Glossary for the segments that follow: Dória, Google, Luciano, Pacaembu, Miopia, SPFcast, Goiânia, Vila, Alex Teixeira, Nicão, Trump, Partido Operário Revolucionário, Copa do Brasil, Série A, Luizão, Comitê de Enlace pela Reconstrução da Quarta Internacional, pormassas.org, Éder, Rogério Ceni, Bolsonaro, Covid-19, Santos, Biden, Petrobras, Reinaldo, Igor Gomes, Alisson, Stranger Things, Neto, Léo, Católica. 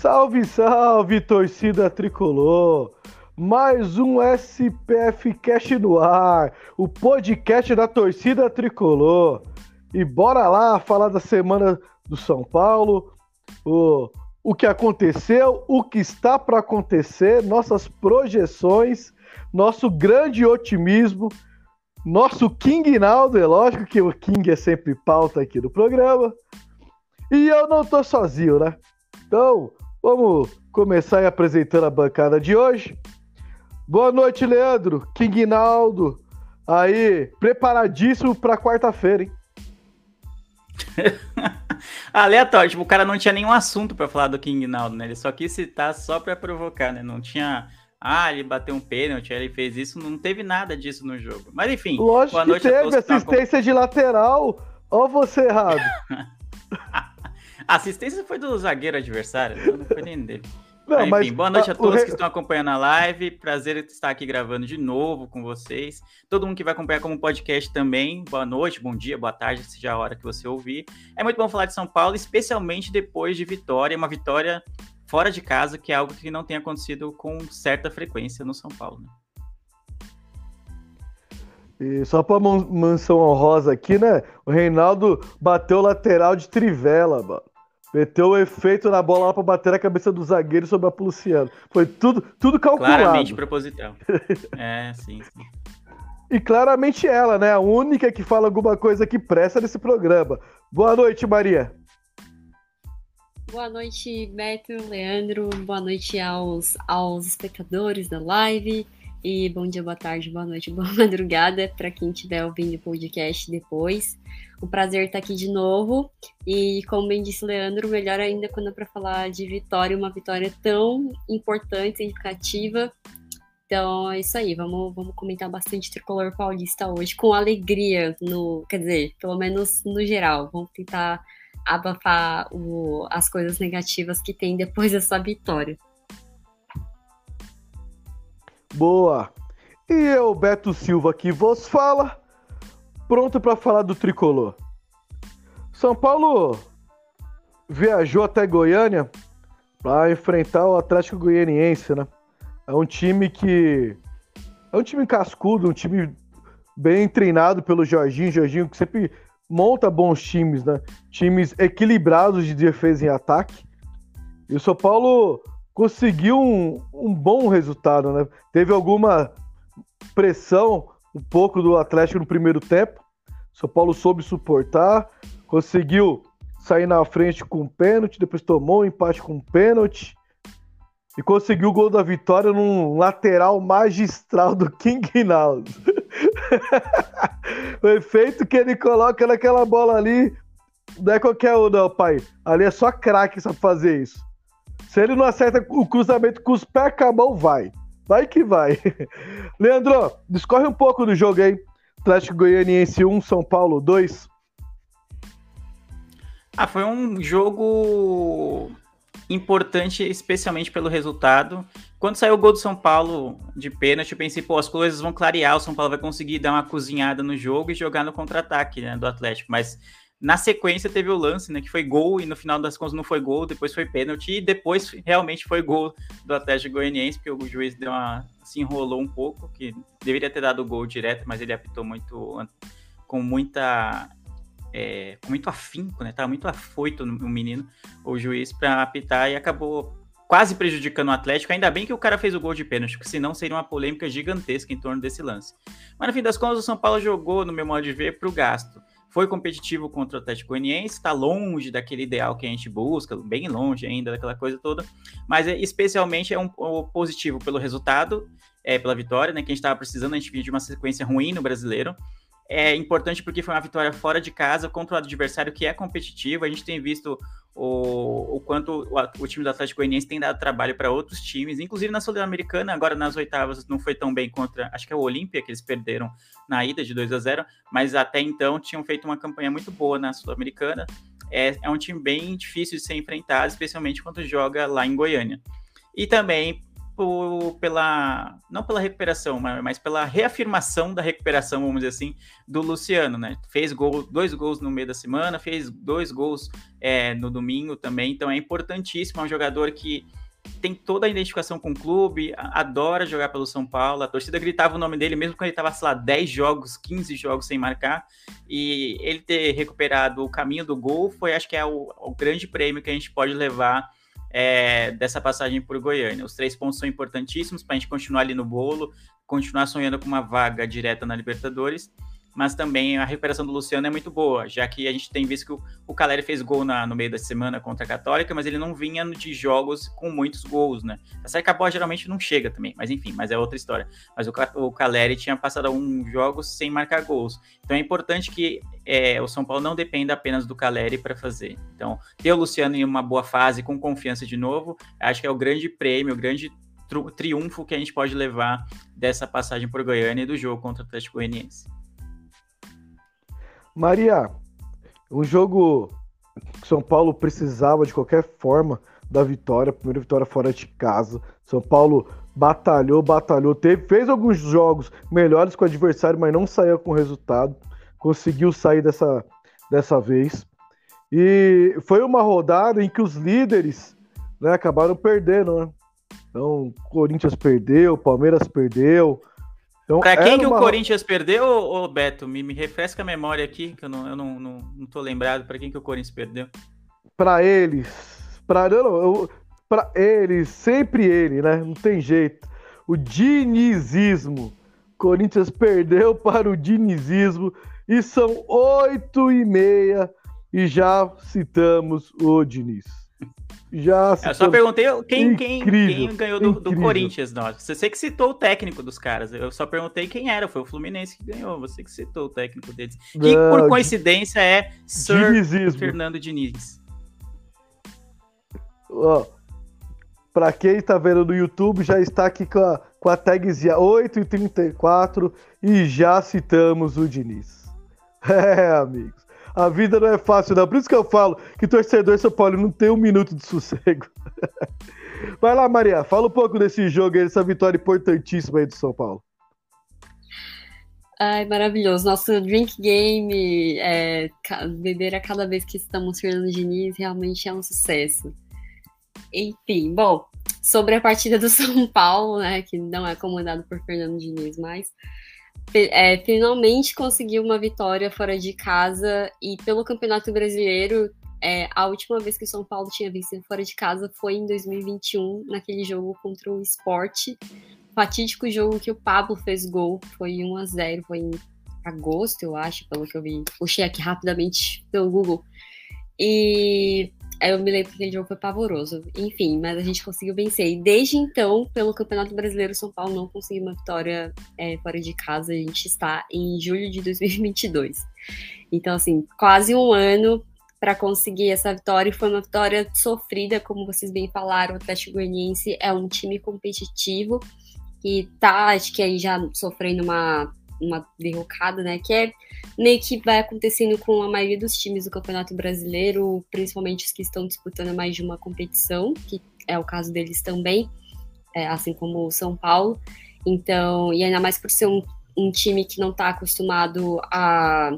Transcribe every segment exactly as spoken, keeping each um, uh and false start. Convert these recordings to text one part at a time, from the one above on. Salve, salve, torcida tricolor! Mais um S P F Cast no ar, o podcast da torcida tricolor. E bora lá falar da semana do São Paulo, o, o que aconteceu, o que está para acontecer, nossas projeções, nosso grande otimismo, nosso King Naldo, é lógico que o King é sempre pauta aqui do programa. E eu não tô sozinho, né? Então, vamos começar aí apresentando a bancada de hoje. Boa noite, Leandro, King Naldo, aí, preparadíssimo para quarta-feira, hein? Aleatório, tipo, o cara não tinha nenhum assunto para falar do King Naldo, né? Ele só quis citar só para provocar, né? Não tinha, ah, ele bateu um pênalti, ele fez isso, não teve nada disso no jogo. Mas enfim, lógico, boa noite que teve, a todos, assistência tá... de lateral, ó você errado. A assistência foi do zagueiro adversário, então não foi nem dele. Não, ah, enfim, mas, boa noite a todos o... que estão acompanhando a live, prazer estar aqui gravando de novo com vocês, todo mundo que vai acompanhar como podcast também, boa noite, bom dia, boa tarde, seja a hora que você ouvir. É muito bom falar de São Paulo, especialmente depois de vitória, uma vitória fora de casa, que é algo que não tem acontecido com certa frequência no São Paulo, né? E só pra mansão honrosa aqui, né, o Reinaldo bateu lateral de trivela, mano. Meteu o efeito na bola lá pra bater na cabeça do zagueiro sobre a Luciano. Foi tudo, tudo calculado. Claramente proposital. É, sim, sim. E claramente ela, né? A única que fala alguma coisa que presta nesse programa. Boa noite, Maria. Boa noite, Beto, Leandro. Boa noite aos, aos espectadores da live. E bom dia, boa tarde, boa noite, boa madrugada para quem estiver ouvindo o podcast depois. Um prazer estar aqui de novo. E como bem disse o Leandro, melhor ainda quando é para falar de vitória, uma vitória tão importante, significativa. Então é isso aí, vamos, vamos comentar bastante tricolor paulista hoje, com alegria, no, quer dizer, pelo menos no geral. Vamos tentar abafar o, as coisas negativas que tem depois dessa vitória. Boa! E eu, Beto Silva, que vos fala, pronto para falar do tricolor. São Paulo viajou até Goiânia para enfrentar o Atlético Goianiense, né? É um time que... é um time cascudo, um time bem treinado pelo Jorginho. Jorginho que sempre monta bons times, né? Times equilibrados de defesa e ataque. E o São Paulo... conseguiu um, um bom resultado, né? Teve alguma pressão um pouco do Atlético no primeiro tempo. São Paulo soube suportar, conseguiu sair na frente com um pênalti, depois tomou um empate com um pênalti e conseguiu o gol da vitória num lateral magistral do King Naldo. O efeito que ele coloca naquela bola ali não é qualquer um, não, pai. Ali é só craque sabe fazer isso. Se ele não acerta o cruzamento com os pés, acabou, vai. Vai que vai. Leandro, discorre um pouco do jogo aí. Atlético Goianiense um, São Paulo dois. Ah, foi um jogo importante, especialmente pelo resultado. Quando saiu o gol do São Paulo de pênalti, eu pensei, pô, as coisas vão clarear, o São Paulo vai conseguir dar uma cozinhada no jogo e jogar no contra-ataque, né, do Atlético, mas... na sequência teve o lance, né, que foi gol, e no final das contas não foi gol, depois foi pênalti, e depois realmente foi gol do Atlético Goianiense, porque o juiz deu uma, se enrolou um pouco, que deveria ter dado o gol direto, mas ele apitou muito, com muita, é, com muito afinco, né, estava muito afoito no menino, o juiz, para apitar, e acabou quase prejudicando o Atlético, ainda bem que o cara fez o gol de pênalti, porque senão seria uma polêmica gigantesca em torno desse lance. Mas no fim das contas o São Paulo jogou, no meu modo de ver, para o gasto. Foi competitivo contra o Atlético Goianiense, está longe daquele ideal que a gente busca, bem longe ainda daquela coisa toda, mas é, especialmente é um, um positivo pelo resultado, é, pela vitória, né, que a gente estava precisando, a gente vinha de uma sequência ruim no Brasileiro. É importante porque foi uma vitória fora de casa contra um adversário que é competitivo, a gente tem visto o, o quanto o, o time do Atlético Goianiense tem dado trabalho para outros times, inclusive na Sul-Americana, agora nas oitavas não foi tão bem contra, acho que é o Olímpia, que eles perderam na ida de dois a zero, mas até então tinham feito uma campanha muito boa na Sul-Americana. É, é um time bem difícil de ser enfrentado, especialmente quando joga lá em Goiânia. E também por, pela, não pela recuperação, mas, mas pela reafirmação da recuperação, vamos dizer assim, do Luciano, né? Fez gol, dois gols no meio da semana, fez dois gols é, no domingo também, então é importantíssimo, é um jogador que tem toda a identificação com o clube, adora jogar pelo São Paulo, a torcida gritava o nome dele, mesmo quando ele estava, sei lá, dez jogos, quinze jogos sem marcar, e ele ter recuperado o caminho do gol foi, acho que é o, o grande prêmio que a gente pode levar é, dessa passagem por Goiânia. Os três pontos são importantíssimos para a gente continuar ali no bolo, continuar sonhando com uma vaga direta na Libertadores, mas também a recuperação do Luciano é muito boa, já que a gente tem visto que o, o Calleri fez gol na, no meio da semana contra a Católica, mas ele não vinha de jogos com muitos gols, né? A saída acabou geralmente não chega também, mas enfim, mas é outra história. Mas o, o Calleri tinha passado alguns jogos sem marcar gols. Então é importante que é, o São Paulo não dependa apenas do Calleri para fazer. Então, ter o Luciano em uma boa fase, com confiança de novo, acho que é o grande prêmio, o grande triunfo que a gente pode levar dessa passagem por Goiânia e do jogo contra o Atlético Goianiense. Maria, um jogo que São Paulo precisava de qualquer forma da vitória, primeira vitória fora de casa. São Paulo batalhou, batalhou, teve, fez alguns jogos melhores com o adversário, mas não saiu com resultado, conseguiu sair dessa, dessa vez. E foi uma rodada em que os líderes, né, acabaram perdendo, né? Então, o Corinthians perdeu, o Palmeiras perdeu. Então, pra quem que uma... o Corinthians perdeu, ô Beto? Me, me refresca a memória aqui, que eu não, eu não, não, não tô lembrado. Pra quem que o Corinthians perdeu? Pra eles. Pra, não, eu, pra eles. Sempre ele, né? Não tem jeito. O dinizismo. Corinthians perdeu para o dinizismo. E são oito e meia. E já citamos o Diniz. Já eu só perguntei quem, quem, incrível, quem ganhou do, do Corinthians. Nossa, você que citou o técnico dos caras. Eu só perguntei quem era. Foi o Fluminense que ganhou. Você que citou o técnico deles. Que, não, por coincidência, é Sir Dinizismo. Fernando Diniz. Ó, pra quem tá vendo no YouTube, já está aqui com a, com a tagzinha oito e trinta e quatro e já citamos o Diniz. É, amigos. A vida não é fácil, não. Por isso que eu falo que torcedor São Paulo não tem um minuto de sossego. Vai lá, Maria. Fala um pouco desse jogo aí, dessa vitória importantíssima aí do São Paulo. Ai, maravilhoso. Nosso drink game, é, beber a cada vez que estamos Fernando Diniz, realmente é um sucesso. Enfim, bom, sobre a partida do São Paulo, né, que não é comandado por Fernando Diniz mais... É, finalmente conseguiu uma vitória fora de casa e pelo Campeonato Brasileiro, é, a última vez que o São Paulo tinha vencido fora de casa foi em dois mil e vinte e um, naquele jogo contra o Sport, fatídico jogo que o Pablo fez gol, foi um a zero, foi em agosto, eu acho, pelo que eu vi, puxei aqui rapidamente pelo Google, e aí eu me lembro que aquele jogo foi pavoroso, enfim, mas a gente conseguiu vencer. E desde então, pelo Campeonato Brasileiro, São Paulo não conseguiu uma vitória é, fora de casa. A gente está em julho de dois mil e vinte e dois. Então, assim, quase um ano para conseguir essa vitória. E foi uma vitória sofrida, como vocês bem falaram. O Atlético Goianiense é um time competitivo e tá, acho que aí já sofrendo uma... uma derrocada, né, que é meio que vai acontecendo com a maioria dos times do Campeonato Brasileiro, principalmente os que estão disputando mais de uma competição, que é o caso deles também, é, assim como o São Paulo. Então, e ainda mais por ser um, um time que não está acostumado a...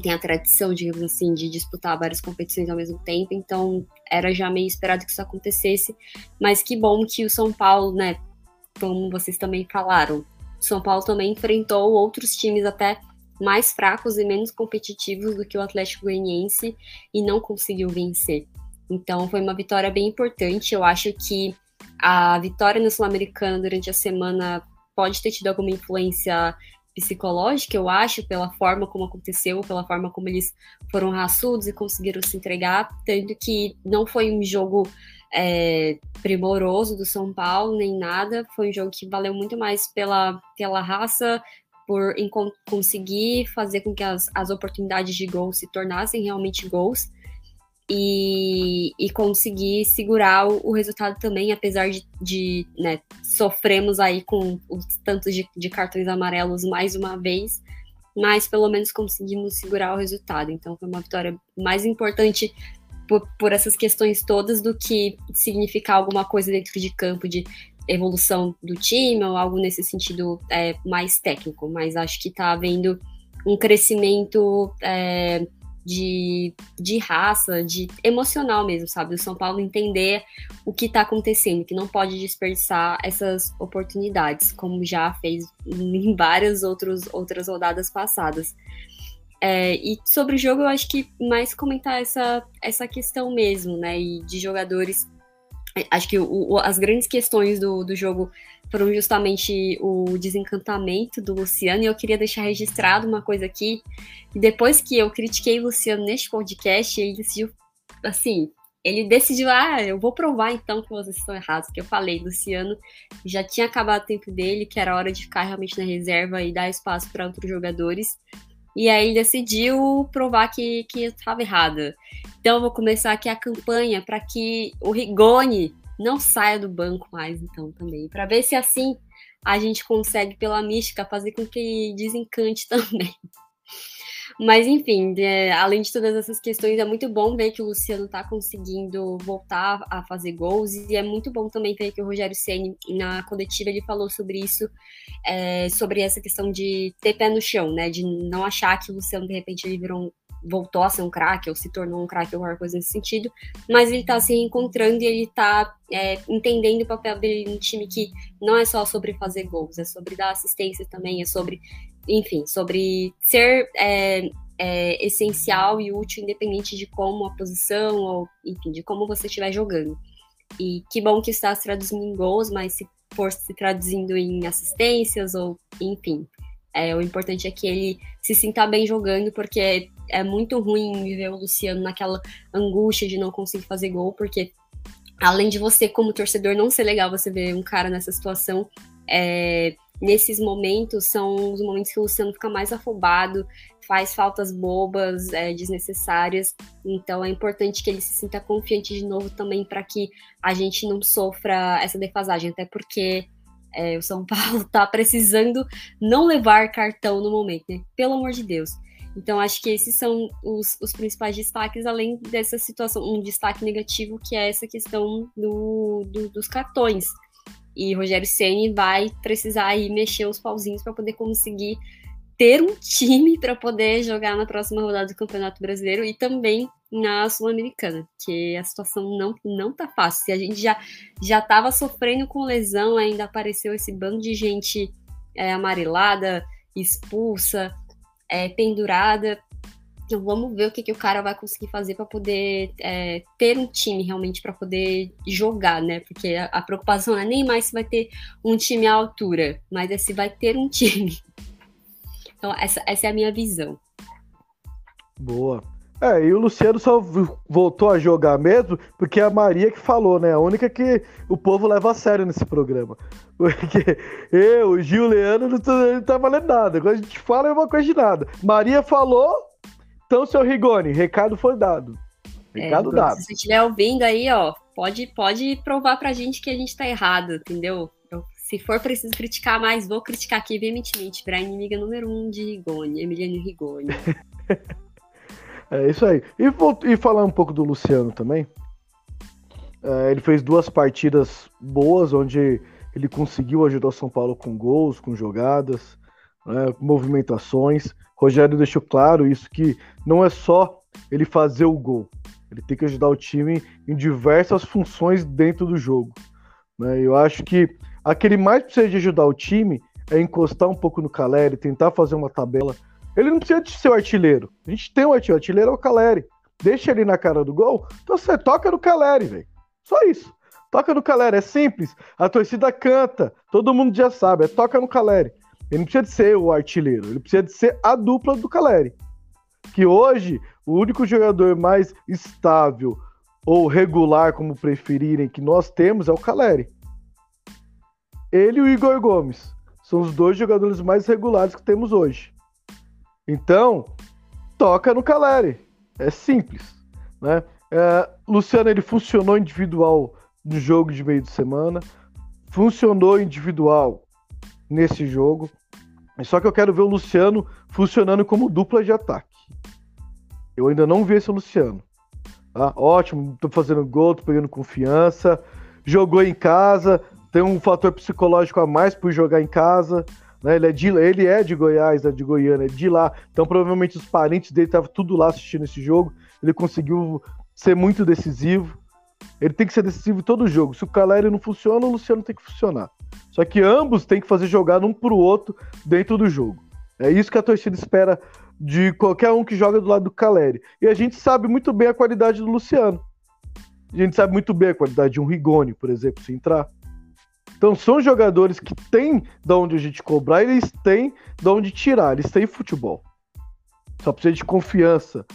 tem a tradição, digamos assim, de disputar várias competições ao mesmo tempo, então era já meio esperado que isso acontecesse, mas que bom que o São Paulo, né, como vocês também falaram, São Paulo também enfrentou outros times até mais fracos e menos competitivos do que o Atlético Goianiense e não conseguiu vencer. Então foi uma vitória bem importante. Eu acho que a vitória no Sul-Americana durante a semana pode ter tido alguma influência psicológica, eu acho, pela forma como aconteceu, pela forma como eles foram raçudos e conseguiram se entregar, tanto que não foi um jogo... É, primoroso do São Paulo, nem nada, foi um jogo que valeu muito mais pela, pela raça, por encont- conseguir fazer com que as, as oportunidades de gol se tornassem realmente gols, e, e conseguir segurar o, o resultado também, apesar de, de né, sofremos aí com os tantos de, de cartões amarelos mais uma vez, mas pelo menos conseguimos segurar o resultado. Então foi uma vitória mais importante por, por essas questões todas do que significar alguma coisa dentro de campo, de evolução do time ou algo nesse sentido é, mais técnico, mas acho que está havendo um crescimento é, de, de raça, de emocional mesmo, sabe? O São Paulo entender o que está acontecendo, que não pode desperdiçar essas oportunidades, como já fez em várias outros, outras rodadas passadas. É, e sobre o jogo, eu acho que mais comentar essa, essa questão mesmo, né? E de jogadores... Acho que o, as grandes questões do, do jogo foram justamente o desencantamento do Luciano, e eu queria deixar registrado uma coisa aqui, e depois que eu critiquei o Luciano neste podcast, ele decidiu, assim, ele decidiu, ah, eu vou provar então que vocês estão errados, que eu falei, Luciano já tinha acabado o tempo dele, que era hora de ficar realmente na reserva e dar espaço para outros jogadores, e aí ele decidiu provar que, que eu estava errada. Então eu vou começar aqui a campanha para que o Rigoni não saia do banco mais, então, também. Para ver se assim a gente consegue, pela mística, fazer com que desencante também. Mas, enfim, é, além de todas essas questões, é muito bom ver que o Luciano está conseguindo voltar a fazer gols, e é muito bom também ver que o Rogério Ceni, na coletiva, ele falou sobre isso, é, sobre essa questão de ter pé no chão, né? De não achar que o Luciano, de repente, ele virou um, voltou a ser um craque, ou se tornou um craque, ou alguma coisa nesse sentido, mas ele está se reencontrando e ele está é, entendendo o papel dele no time, que não é só sobre fazer gols, é sobre dar assistência também, é sobre, enfim, sobre ser é, é, essencial e útil, independente de como a posição, ou enfim, de como você estiver jogando. E que bom que está se traduzindo em gols, mas se for se traduzindo em assistências, ou enfim... É, o importante é que ele se sinta bem jogando, porque é, é muito ruim ver o Luciano naquela angústia de não conseguir fazer gol, porque além de você, como torcedor, não ser legal você ver um cara nessa situação, é, nesses momentos são os momentos que o Luciano fica mais afobado, faz faltas bobas, é, desnecessárias, então é importante que ele se sinta confiante de novo também, para que a gente não sofra essa defasagem, até porque... É, o São Paulo tá precisando não levar cartão no momento, né? Pelo amor de Deus. Então, acho que esses são os, os principais destaques, além dessa situação, um destaque negativo, que é essa questão do, do, dos cartões. E Rogério Ceni vai precisar aí mexer os pauzinhos para poder conseguir ter um time para poder jogar na próxima rodada do Campeonato Brasileiro e também na Sul-Americana, que a situação não, não tá fácil. Se a gente já, já tava sofrendo com lesão, ainda apareceu esse bando de gente é, amarelada, expulsa, é, pendurada. Então vamos ver o que, que o cara vai conseguir fazer para poder é, ter um time realmente para poder jogar, né? Porque a, a preocupação não é nem mais se vai ter um time à altura, mas é se vai ter um time. Então essa, essa é a minha visão. Boa. É, e o Luciano só voltou a jogar mesmo porque a Maria que falou, né? A única que o povo leva a sério nesse programa. Porque eu, o Gil, o Leandro, não tá, não tá valendo nada. Quando a gente fala, é uma coisa de nada. Maria falou, então, seu Rigoni, recado foi dado. Recado é, dado. Se você estiver ouvindo aí, ó, pode, pode provar pra gente que a gente tá errado, entendeu? Então, se for preciso criticar mais, vou criticar aqui veementemente. Virar inimiga número um de Rigoni, Emiliano Rigoni. É isso aí. E, vou, e falar um pouco do Luciano também. É, ele fez duas partidas boas, onde ele conseguiu ajudar o São Paulo com gols, com jogadas, né, movimentações. Rogério deixou claro isso, que não é só ele fazer o gol. Ele tem que ajudar o time em diversas funções dentro do jogo, né? Eu acho que a que ele mais precisa de ajudar o time é encostar um pouco no Calleri, tentar fazer uma tabela. Ele não precisa de ser o artilheiro. A gente tem um artilheiro. O artilheiro é o Calleri. Deixa ele na cara do gol, então você toca no Calleri, velho. Só isso. Toca no Calleri. É simples. A torcida canta. Todo mundo já sabe. É toca no Calleri. Ele não precisa de ser o artilheiro. Ele precisa de ser a dupla do Calleri. Que hoje, o único jogador mais estável ou regular, como preferirem, que nós temos é o Calleri. Ele e o Igor Gomes. São os dois jogadores mais regulares que temos hoje. Então, toca no Calleri. É simples, né? Uh, Luciano, ele funcionou individual no jogo de meio de semana, funcionou individual nesse jogo, só que eu quero ver o Luciano funcionando como dupla de ataque. Eu ainda não vi esse Luciano. Ah, ótimo, tô fazendo gol, tô pegando confiança, jogou em casa, tem um fator psicológico a mais por jogar em casa, né? Ele é de, ele é de Goiás, é de Goiânia, é de lá, então provavelmente os parentes dele estavam tudo lá assistindo esse jogo, ele conseguiu ser muito decisivo. Ele tem que ser decisivo em todo jogo. Se o Calleri não funciona, o Luciano tem que funcionar. Só que ambos têm que fazer jogar um pro outro dentro do jogo. É isso que a torcida espera de qualquer um que joga do lado do Calleri. E a gente sabe muito bem a qualidade do Luciano. A gente sabe muito bem a qualidade de um Rigoni, por exemplo, se entrar. Então são jogadores que têm de onde a gente cobrar, eles têm de onde tirar, eles têm futebol. Só precisa de confiança,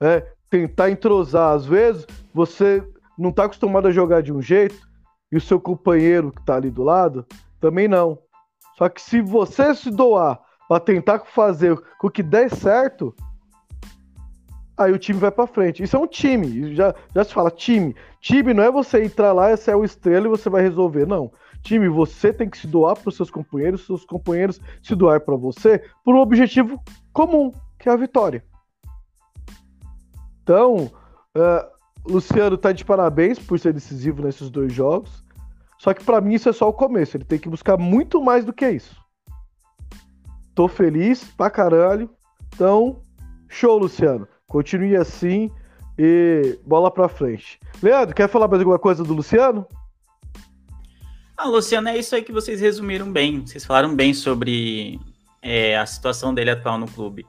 né? Tentar entrosar. Às vezes você não está acostumado a jogar de um jeito e o seu companheiro que está ali do lado também não. Só que se você se doar para tentar fazer com que der certo, aí o time vai para frente. Isso é um time, já, já se fala time. Time não é você entrar lá, essa é o estrela e você vai resolver, não. Time, você tem que se doar para os seus companheiros, seus companheiros se doar para você por um objetivo comum, que é a vitória. Então, uh, Luciano tá de parabéns por ser decisivo nesses dois jogos. Só que para mim isso é só o começo. Ele tem que buscar muito mais do que isso. Tô feliz pra caralho. Então, show, Luciano. Continue assim e bola pra frente. Leandro, quer falar mais alguma coisa do Luciano? Ah, Luciano, é isso aí que vocês resumiram bem. Vocês falaram bem sobre é, a situação dele atual no clube.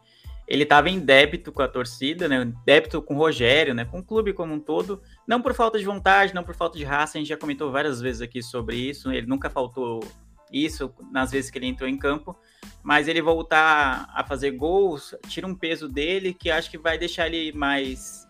Ele estava em débito com a torcida, né? Débito com o Rogério, né? Com o clube como um todo, não por falta de vontade, não por falta de raça, a gente já comentou várias vezes aqui sobre isso, ele nunca faltou isso nas vezes que ele entrou em campo, mas ele voltar a fazer gols, tira um peso dele que acho que vai deixar ele mais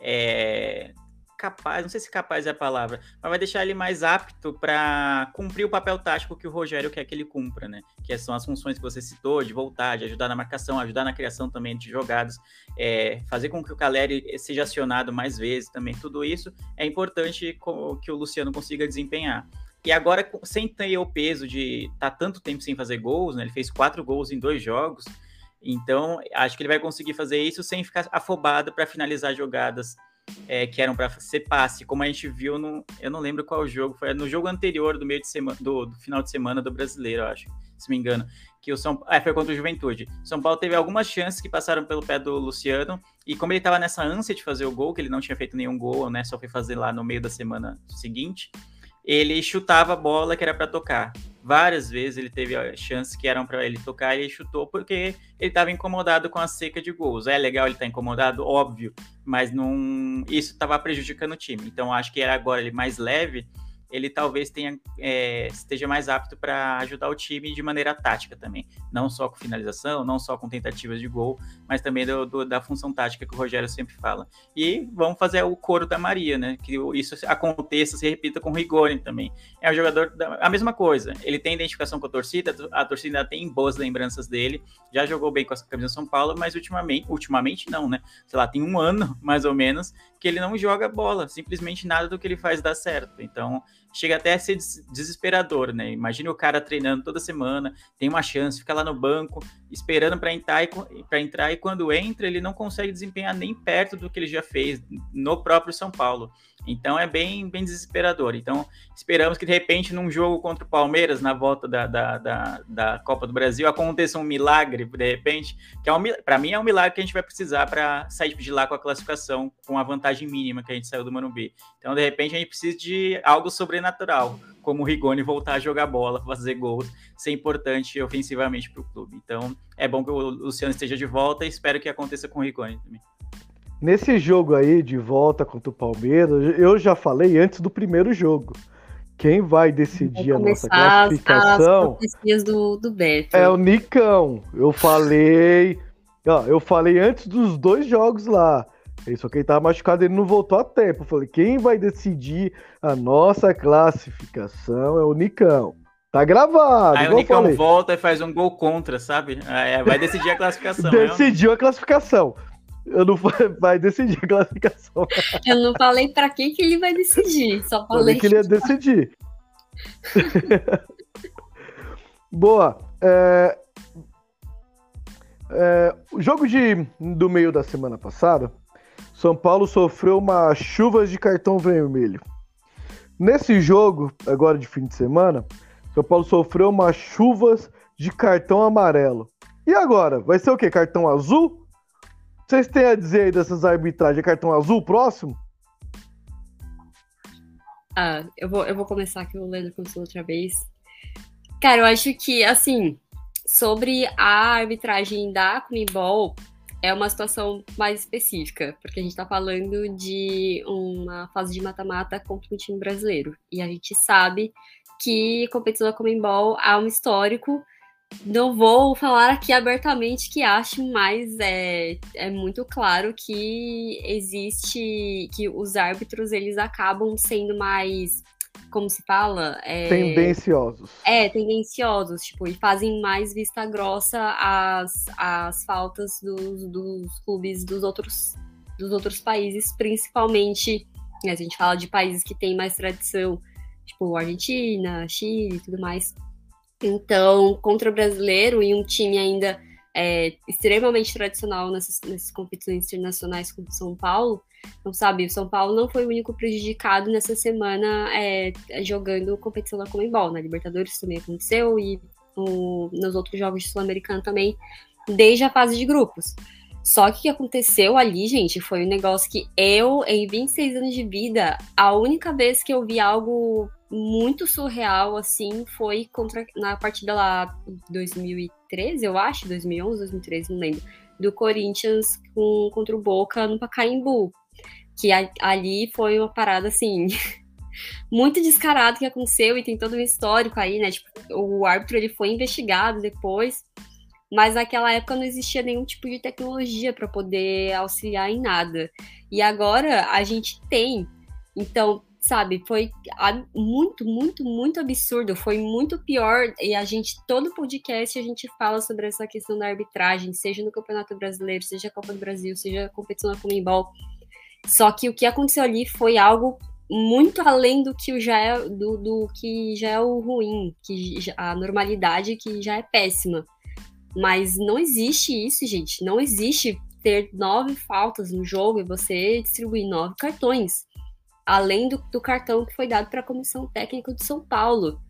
é, capaz, não sei se capaz é a palavra, mas vai deixar ele mais apto para cumprir o papel tático que o Rogério quer que ele cumpra, né? Que são as funções que você citou, de voltar, de ajudar na marcação, ajudar na criação também de jogadas, é, fazer com que o Calleri seja acionado mais vezes também, tudo isso é importante que o Luciano consiga desempenhar. E agora, sem ter o peso de estar tá tanto tempo sem fazer gols, né? Ele fez quatro gols em dois jogos, então acho que ele vai conseguir fazer isso sem ficar afobado para finalizar jogadas É, que eram para ser passe, como a gente viu no, eu não lembro qual jogo, foi no jogo anterior do meio de semana, do, do final de semana do Brasileiro, eu acho, se me engano, que o São, ah, foi contra o Juventude. São Paulo teve algumas chances que passaram pelo pé do Luciano, e como ele estava nessa ânsia de fazer o gol, que ele não tinha feito nenhum gol, né, só foi fazer lá no meio da semana seguinte, ele chutava a bola que era para tocar. Várias vezes ele teve chances que eram para ele tocar e ele chutou porque ele estava incomodado com a seca de gols. É legal ele estar tá incomodado, óbvio, mas não, isso estava prejudicando o time. Então acho que era agora ele mais leve, ele talvez tenha, é, esteja mais apto para ajudar o time de maneira tática também. Não só com finalização, não só com tentativas de gol, mas também do, do, da função tática que o Rogério sempre fala. E vamos fazer o coro da Maria, né? Que isso aconteça, se repita com o Rigoni também. É um jogador, da, a mesma coisa, ele tem identificação com a torcida, a torcida ainda tem boas lembranças dele, já jogou bem com a camisa de São Paulo, mas ultimamente, ultimamente não, né? Sei lá, tem um ano, mais ou menos, que ele não joga bola, simplesmente nada do que ele faz dá certo. Então, chega até a ser desesperador, né? Imagina o cara treinando toda semana, tem uma chance, fica lá no banco, esperando para entrar, entrar, e quando entra, ele não consegue desempenhar nem perto do que ele já fez no próprio São Paulo. Então é bem, bem desesperador. Então esperamos que de repente num jogo contra o Palmeiras, na volta da, da, da, da Copa do Brasil, aconteça um milagre, de repente, que é um, para mim é um milagre que a gente vai precisar para sair de lá com a classificação, com a vantagem mínima que a gente saiu do Morumbi. Então de repente a gente precisa de algo sobrenatural, como o Rigoni voltar a jogar bola, fazer gols, ser importante ofensivamente para o clube. Então é bom que o Luciano esteja de volta e espero que aconteça com o Rigoni também. Nesse jogo aí, de volta contra o Palmeiras, eu já falei antes do primeiro jogo. Quem vai decidir vai a nossa classificação as, as do, do Beto. É o Nicão. Eu falei... ó, eu falei antes dos dois jogos lá. Só que ele tava machucado, ele não voltou a tempo. Eu falei, quem vai decidir a nossa classificação é o Nicão. Tá gravado. Aí o Nicão falei. Volta e faz um gol contra, sabe? É, vai decidir a classificação. Decidiu é um... a classificação. Eu não vai decidir a classificação. Eu não falei pra quem que ele vai decidir, só falei que ele ia decidir. Boa. É... É... O jogo de... do meio da semana passada, São Paulo sofreu uma chuva de cartão vermelho. Nesse jogo, agora de fim de semana, São Paulo sofreu uma chuva de cartão amarelo. E agora? Vai ser o quê? Cartão azul? Vocês têm a dizer aí dessas arbitragens? É cartão azul próximo? Ah, eu vou, eu vou começar que o Leandro começou outra vez. Cara, eu acho que, assim, sobre a arbitragem da Comebol, é uma situação mais específica, porque a gente tá falando de uma fase de mata-mata contra um time brasileiro. E a gente sabe que competição da Comebol há um histórico. Não vou falar aqui abertamente que acho, mas é, é muito claro que existe, que os árbitros, eles acabam sendo mais, como se fala? É, tendenciosos. É, tendenciosos, tipo, e fazem mais vista grossa as, as faltas dos, dos clubes dos outros, dos outros países, principalmente, né, a gente fala de países que têm mais tradição, tipo, Argentina, Chile e tudo mais. Então, contra o brasileiro e um time ainda é, extremamente tradicional nessas, nessas competições internacionais como o São Paulo, não sabe, o São Paulo não foi o único prejudicado nessa semana é, jogando competição da Comebol, na Libertadores também aconteceu e o, nos outros jogos de Sul-Americana também, desde a fase de grupos. Só que o que aconteceu ali, gente, foi um negócio que eu, em vinte e seis anos de vida, a única vez que eu vi algo muito surreal, assim, foi contra, na partida lá dois mil e treze, eu acho, dois mil e onze, dois mil e treze, não lembro, do Corinthians com, contra o Boca no Pacaembu, que a, ali foi uma parada, assim, muito descarada que aconteceu e tem todo um histórico aí, né, tipo, o árbitro, ele foi investigado depois, mas naquela época não existia nenhum tipo de tecnologia para poder auxiliar em nada, e agora a gente tem, então... Sabe, foi muito, muito, muito absurdo, foi muito pior, e a gente, todo podcast a gente fala sobre essa questão da arbitragem, seja no Campeonato Brasileiro, seja a Copa do Brasil, seja a competição da Comebol, só que o que aconteceu ali foi algo muito além do que já é, do, do que já é o ruim, que já, a normalidade que já é péssima, mas não existe isso, gente, não existe ter nove faltas no jogo e você distribuir nove cartões, além do, do cartão que foi dado para a comissão técnica do São Paulo,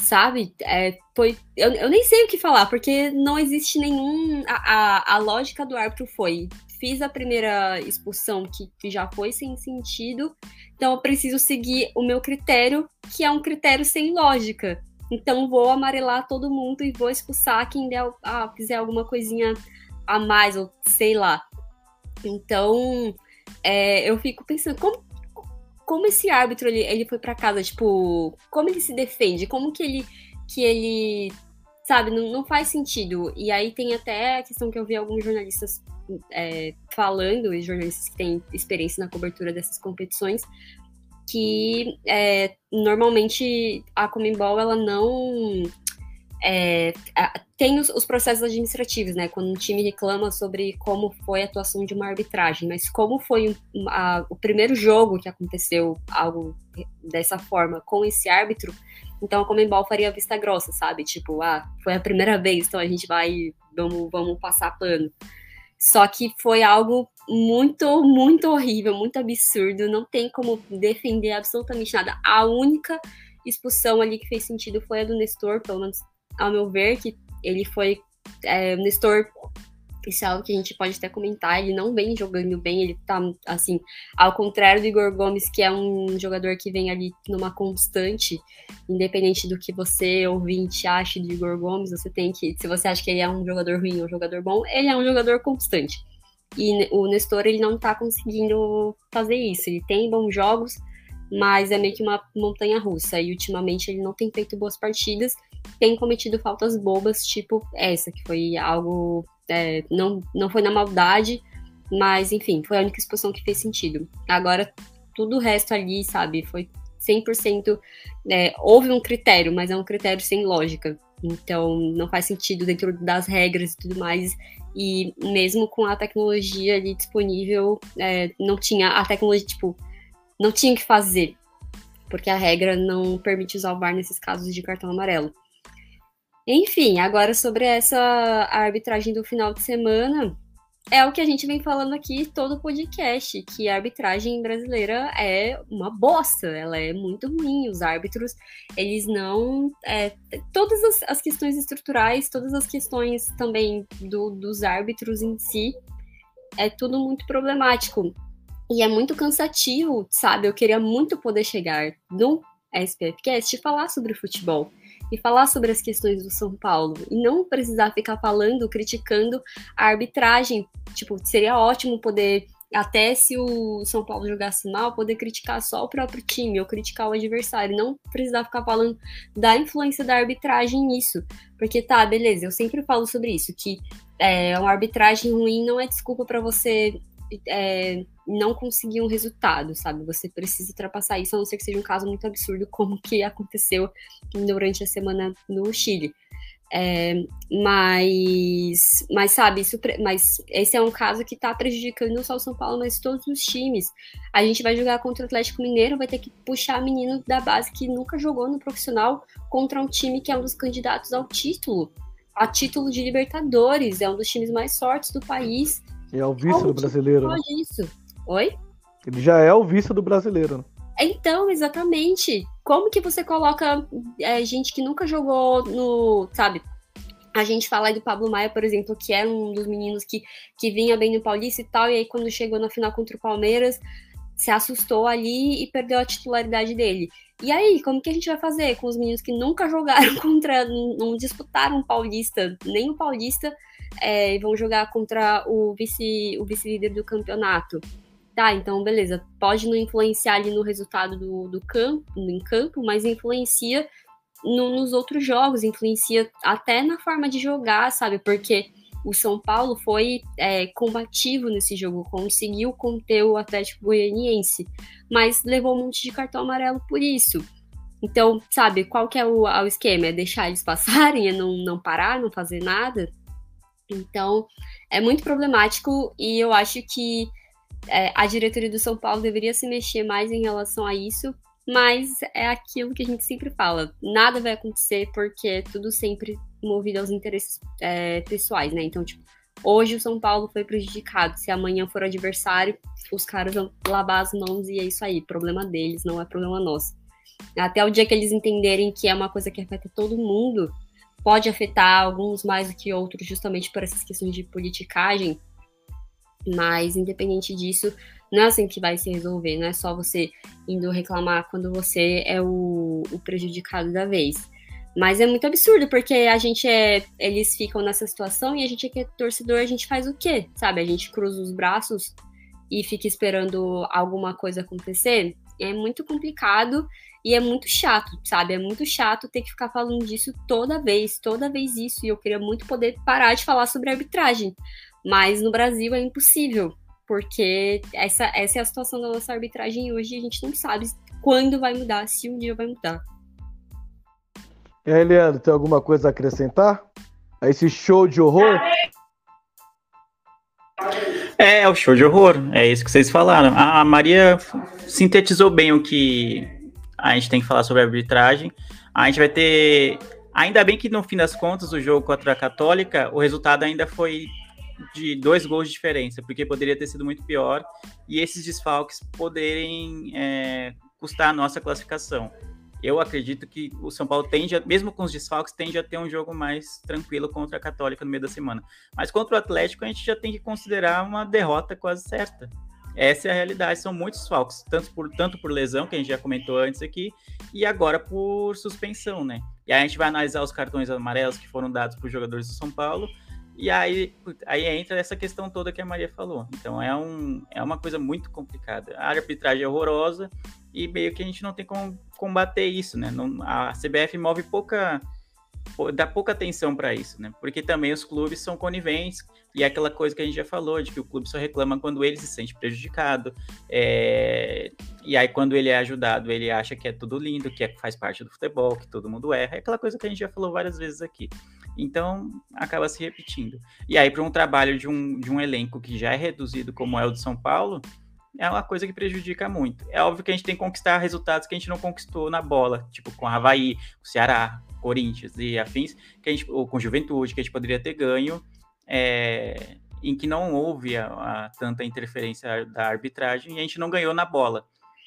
sabe? É, foi, eu, eu nem sei o que falar, porque não existe nenhum... A, a, a lógica do árbitro foi, fiz a primeira expulsão que, que já foi sem sentido, então eu preciso seguir o meu critério, que é um critério sem lógica. Então vou amarelar todo mundo e vou expulsar quem der, ah, fizer alguma coisinha a mais, ou sei lá. Então é, eu fico pensando... como Como esse árbitro, ele, ele foi pra casa, tipo, como ele se defende? Como que ele, que ele sabe, não, não faz sentido. E aí tem até a questão que eu vi alguns jornalistas é, falando, e jornalistas que têm experiência na cobertura dessas competições, que é, normalmente a Comebol, ela não... É, tem os, os processos administrativos, né? Quando um time reclama sobre como foi a atuação de uma arbitragem, mas como foi um, a, o primeiro jogo que aconteceu algo dessa forma com esse árbitro, então a Comebol faria vista grossa, sabe? Tipo, ah, foi a primeira vez, então a gente vai, vamos, vamos passar pano. Só que foi algo muito, muito horrível, muito absurdo, não tem como defender absolutamente nada. A única expulsão ali que fez sentido foi a do Nestor, pelo menos ao meu ver, que ele foi... É, o Nestor, isso é algo que a gente pode até comentar, ele não vem jogando bem, ele tá, assim, ao contrário do Igor Gomes, que é um jogador que vem ali numa constante, independente do que você, ouvinte, ache do Igor Gomes, você tem que... Se você acha que ele é um jogador ruim ou um jogador bom, ele é um jogador constante. E o Nestor, ele não tá conseguindo fazer isso, ele tem bons jogos, mas é meio que uma montanha-russa, e ultimamente ele não tem feito boas partidas, tem cometido faltas bobas, tipo essa, que foi algo... É, não, não foi na maldade, mas, enfim, foi a única expulsão que fez sentido. Agora, tudo o resto ali, sabe, foi cem por cento... É, houve um critério, mas é um critério sem lógica. Então, não faz sentido dentro das regras e tudo mais. E mesmo com a tecnologia ali disponível, é, não tinha a tecnologia, tipo, não tinha o que fazer, porque a regra não permite usar o V A R nesses casos de cartão amarelo. Enfim, agora sobre essa arbitragem do final de semana, é o que a gente vem falando aqui todo o podcast, que a arbitragem brasileira é uma bosta, ela é muito ruim, os árbitros, eles não... É, todas as, as questões estruturais, todas as questões também do, dos árbitros em si, é tudo muito problemático. E é muito cansativo, sabe? Eu queria muito poder chegar no S P F Cast e falar sobre futebol. E falar sobre as questões do São Paulo. E não precisar ficar falando, criticando a arbitragem. Tipo, seria ótimo poder, até se o São Paulo jogasse mal, poder criticar só o próprio time ou criticar o adversário. Não precisar ficar falando da influência da arbitragem nisso. Porque tá, beleza, eu sempre falo sobre isso, que é, uma arbitragem ruim não é desculpa pra você... É, não conseguir um resultado, sabe? Você precisa ultrapassar isso, a não ser que seja um caso muito absurdo, como que aconteceu durante a semana no Chile. É, mas, mas, sabe, isso, mas esse é um caso que tá prejudicando não só o São Paulo, mas todos os times. A gente vai jogar contra o Atlético Mineiro, vai ter que puxar menino da base que nunca jogou no profissional contra um time que é um dos candidatos ao título, a título de Libertadores, é um dos times mais fortes do país. É o vice do brasileiro. Isso? Oi? Ele já é o vice do brasileiro. Então, exatamente. Como que você coloca é, gente que nunca jogou no... Sabe? A gente fala aí do Pablo Maia, por exemplo, que era um dos meninos que, que vinha bem no Paulista e tal, e aí quando chegou na final contra o Palmeiras, se assustou ali e perdeu a titularidade dele. E aí, como que a gente vai fazer com os meninos que nunca jogaram contra... Não disputaram o Paulista, nem o Paulista... É, vão jogar contra o vice, o vice-líder do campeonato. Tá, então beleza, pode não influenciar ali no resultado do, do campo, em campo, mas influencia no, nos outros jogos, influencia até na forma de jogar, sabe? Porque o São Paulo foi é, combativo nesse jogo, conseguiu conter o Atlético Goianiense, mas levou um monte de cartão amarelo por isso. Então, sabe, qual que é o, o esquema? É deixar eles passarem, é não, não parar, não fazer nada? Então, é muito problemático e eu acho que é, a diretoria do São Paulo deveria se mexer mais em relação a isso, mas é aquilo que a gente sempre fala, nada vai acontecer porque é tudo sempre movido aos interesses é, pessoais, né? Então, tipo, hoje o São Paulo foi prejudicado, se amanhã for adversário, os caras vão lavar as mãos e é isso aí, problema deles, não é problema nosso. Até o dia que eles entenderem que é uma coisa que afeta todo mundo, pode afetar alguns mais do que outros, justamente por essas questões de politicagem, mas independente disso, não é assim que vai se resolver, não é só você indo reclamar quando você é o, o prejudicado da vez. Mas é muito absurdo, porque a gente é, eles ficam nessa situação e a gente que é torcedor, a gente faz o quê? Sabe, a gente cruza os braços e fica esperando alguma coisa acontecer? É muito complicado e é muito chato, sabe? É muito chato ter que ficar falando disso toda vez, toda vez isso. E eu queria muito poder parar de falar sobre arbitragem. Mas no Brasil é impossível, porque essa, essa é a situação da nossa arbitragem hoje e a gente não sabe quando vai mudar, se um dia vai mudar. E aí, Leandro, tem alguma coisa a acrescentar a esse show de horror? É, é o show de horror, é isso que vocês falaram. A Maria sintetizou bem o que a gente tem que falar sobre a arbitragem. A gente vai ter... Ainda bem que no fim das contas, o jogo contra a Católica, o resultado ainda foi de dois gols de diferença, porque poderia ter sido muito pior, e esses desfalques poderem é, custar a nossa classificação. Eu acredito que o São Paulo tende, a, mesmo com os desfalques, tende a ter um jogo mais tranquilo contra a Católica no meio da semana. Mas contra o Atlético, a gente já tem que considerar uma derrota quase certa. Essa é a realidade, são muitos desfalques, tanto por, tanto por lesão, que a gente já comentou antes aqui, e agora por suspensão, né? E aí a gente vai analisar os cartões amarelos que foram dados para os jogadores do São Paulo, e aí, aí entra essa questão toda que a Maria falou. Então é, um, é uma coisa muito complicada. A arbitragem é horrorosa e meio que a gente não tem como combater isso, né? Não, a C B F move pouca... dá pouca atenção para isso, né? Porque também os clubes são coniventes, e é aquela coisa que a gente já falou, de que o clube só reclama quando ele se sente prejudicado, é... e aí quando ele é ajudado, ele acha que é tudo lindo, que é, faz parte do futebol, que todo mundo erra, é aquela coisa que a gente já falou várias vezes aqui. Então, acaba se repetindo. E aí, para um trabalho de um, de um elenco que já é reduzido, como é o de São Paulo, é uma coisa que prejudica muito. É óbvio que a gente tem que conquistar resultados que a gente não conquistou na bola, tipo com o Avaí, o Ceará, Corinthians e afins, que a gente, ou com Juventude, que a gente poderia ter ganho, é, em que não houve a, a, tanta interferência da arbitragem e a gente não ganhou na bola.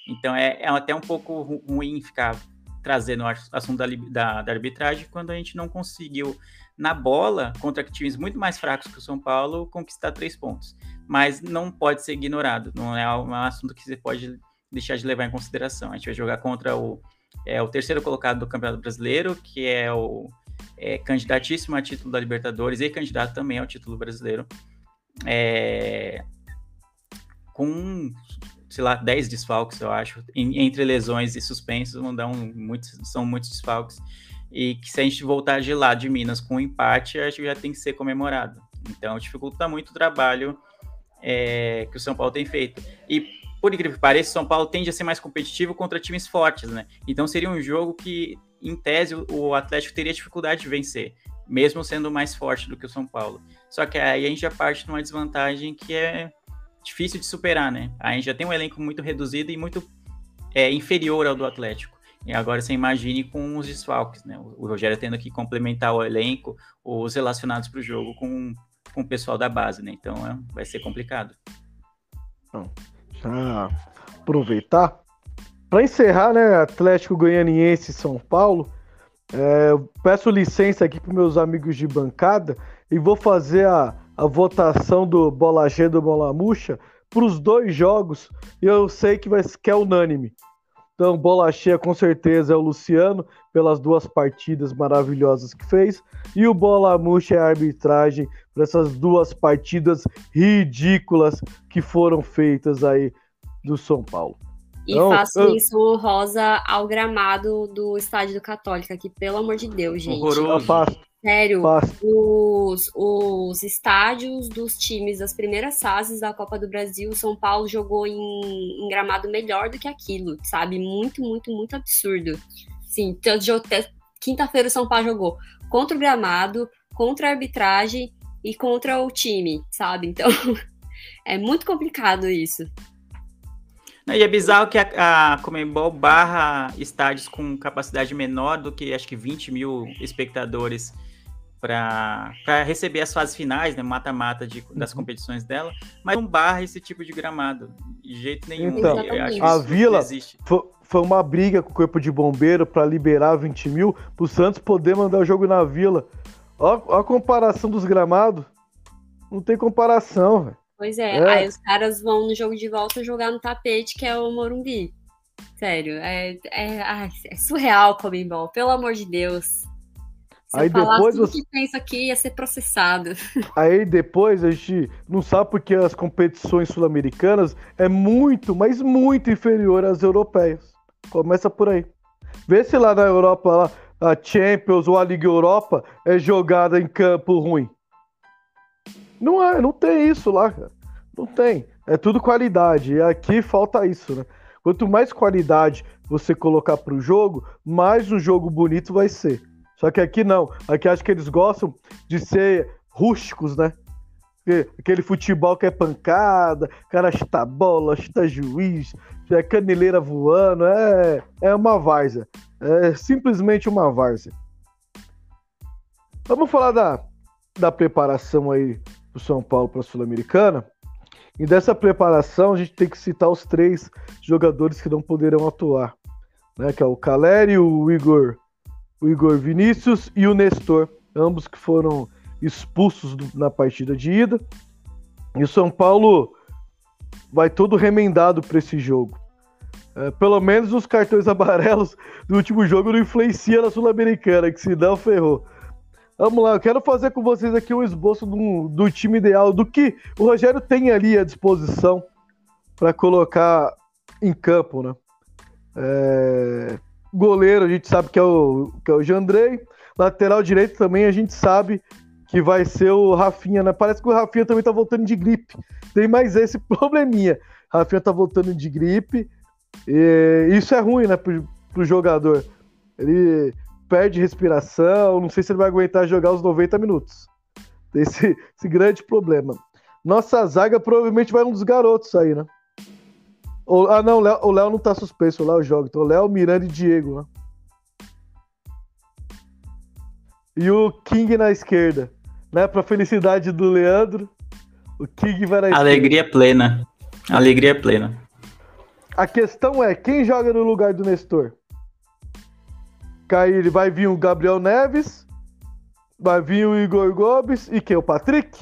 Então é, é até um pouco ruim ficar trazendo o assunto da, da, da arbitragem quando a gente não conseguiu, na bola, contra times muito mais fracos que o São Paulo, conquistar três pontos. Mas não pode ser ignorado, não é um assunto que você pode deixar de levar em consideração. A gente vai jogar contra o, é, o terceiro colocado do Campeonato Brasileiro, que é o é, candidatíssimo a título da Libertadores e candidato também ao título brasileiro, é, com, sei lá, dez desfalques, eu acho, em, entre lesões e suspensos, não dá um, muitos, são muitos desfalques, e que se a gente voltar de lá de Minas com um empate, acho que já tem que ser comemorado. Então dificulta muito o trabalho é, que o São Paulo tem feito. E, por incrível que pareça, o São Paulo tende a ser mais competitivo contra times fortes, né? Então seria um jogo que, em tese, o Atlético teria dificuldade de vencer, mesmo sendo mais forte do que o São Paulo. Só que aí a gente já parte numa desvantagem que é difícil de superar, né? A gente já tem um elenco muito reduzido e muito é, inferior ao do Atlético. E agora você imagine com os desfalques, né? O Rogério tendo que complementar o elenco, os relacionados para o jogo com, com o pessoal da base, né? Então é, vai ser complicado. Então, já aproveitar para encerrar, né? Atlético Goianiense e São Paulo. É, eu peço licença aqui para meus amigos de bancada e vou fazer a, a votação do Bola G do Bola Murcha para os dois jogos. E eu sei que vai que é unânime. Então, bola cheia com certeza é o Luciano, pelas duas partidas maravilhosas que fez. E o bola murcha é a arbitragem para essas duas partidas ridículas que foram feitas aí do São Paulo. E então, faço eu... isso rosa ao gramado do estádio do Católica, que pelo amor de Deus, gente. Horroroso. Sério, os, os estádios dos times das primeiras fases da Copa do Brasil, o São Paulo jogou em, em gramado melhor do que aquilo, sabe? Muito, muito, muito absurdo. Sim, tanto jogo, quinta-feira o São Paulo jogou contra o gramado, contra a arbitragem e contra o time, sabe? Então, é muito complicado isso. E é bizarro que a, a Comebol barra estádios com capacidade menor do que, acho que, vinte mil espectadores para receber as fases finais, né, mata-mata de, das competições dela, mas não barra esse tipo de gramado, de jeito nenhum. Então, eu acho a Vila foi, foi uma briga com o Corpo de Bombeiro para liberar vinte mil, para o Santos poder mandar o jogo na Vila. Olha a comparação dos gramados, não tem comparação, velho. Pois é. é, aí os caras vão no jogo de volta jogar no tapete, que é o Morumbi. Sério, é, é, ai, é surreal o Comebol, pelo amor de Deus. Se aí eu depois tudo você... que pensa aqui, ia ser processado. Aí depois a gente não sabe porque as competições sul-americanas é muito, mas muito inferior às europeias. Começa por aí. Vê se lá na Europa, lá, a Champions ou a Liga Europa é jogada em campo ruim. Não é, não tem isso lá, cara. Não tem. É tudo qualidade. E aqui falta isso, né? Quanto mais qualidade você colocar pro jogo, mais um jogo bonito vai ser. Só que aqui não. Aqui acho que eles gostam de ser rústicos, né? Aquele futebol que é pancada, cara chuta bola, chuta juiz, é caneleira voando. É, é uma várzea. É simplesmente uma várzea. Vamos falar da, da preparação aí do São Paulo para a Sul-Americana, e dessa preparação a gente tem que citar os três jogadores que não poderão atuar, né? Que é o Calleri, o Igor, o Igor Vinícius e o Nestor, ambos que foram expulsos do, na partida de ida, e o São Paulo vai todo remendado para esse jogo. É, pelo menos os cartões amarelos do último jogo não influenciam na Sul-Americana, que se não ferrou. Vamos lá, eu quero fazer com vocês aqui um esboço do, do time ideal, do que o Rogério tem ali à disposição para colocar em campo, né? É, goleiro, a gente sabe que é o, que é o Jandrei. Lateral direito também a gente sabe que vai ser o Rafinha, né? Parece que o Rafinha também tá voltando de gripe. Tem mais esse probleminha. Rafinha tá voltando de gripe. E isso é ruim, né, pro, pro jogador. Ele perde respiração, não sei se ele vai aguentar jogar os noventa minutos. Tem esse, esse grande problema. Nossa zaga provavelmente vai um dos garotos aí, né? O, ah, não, o Léo não tá suspenso, o Léo joga. Então, Léo, Miranda e Diego, né? E o King na esquerda, né? Pra felicidade do Leandro, o King vai na esquerda. Alegria plena. Alegria plena. A questão é, quem joga no lugar do Nestor? Cair, vai vir o Gabriel Neves, vai vir o Igor Gomes e quem? O Patrick?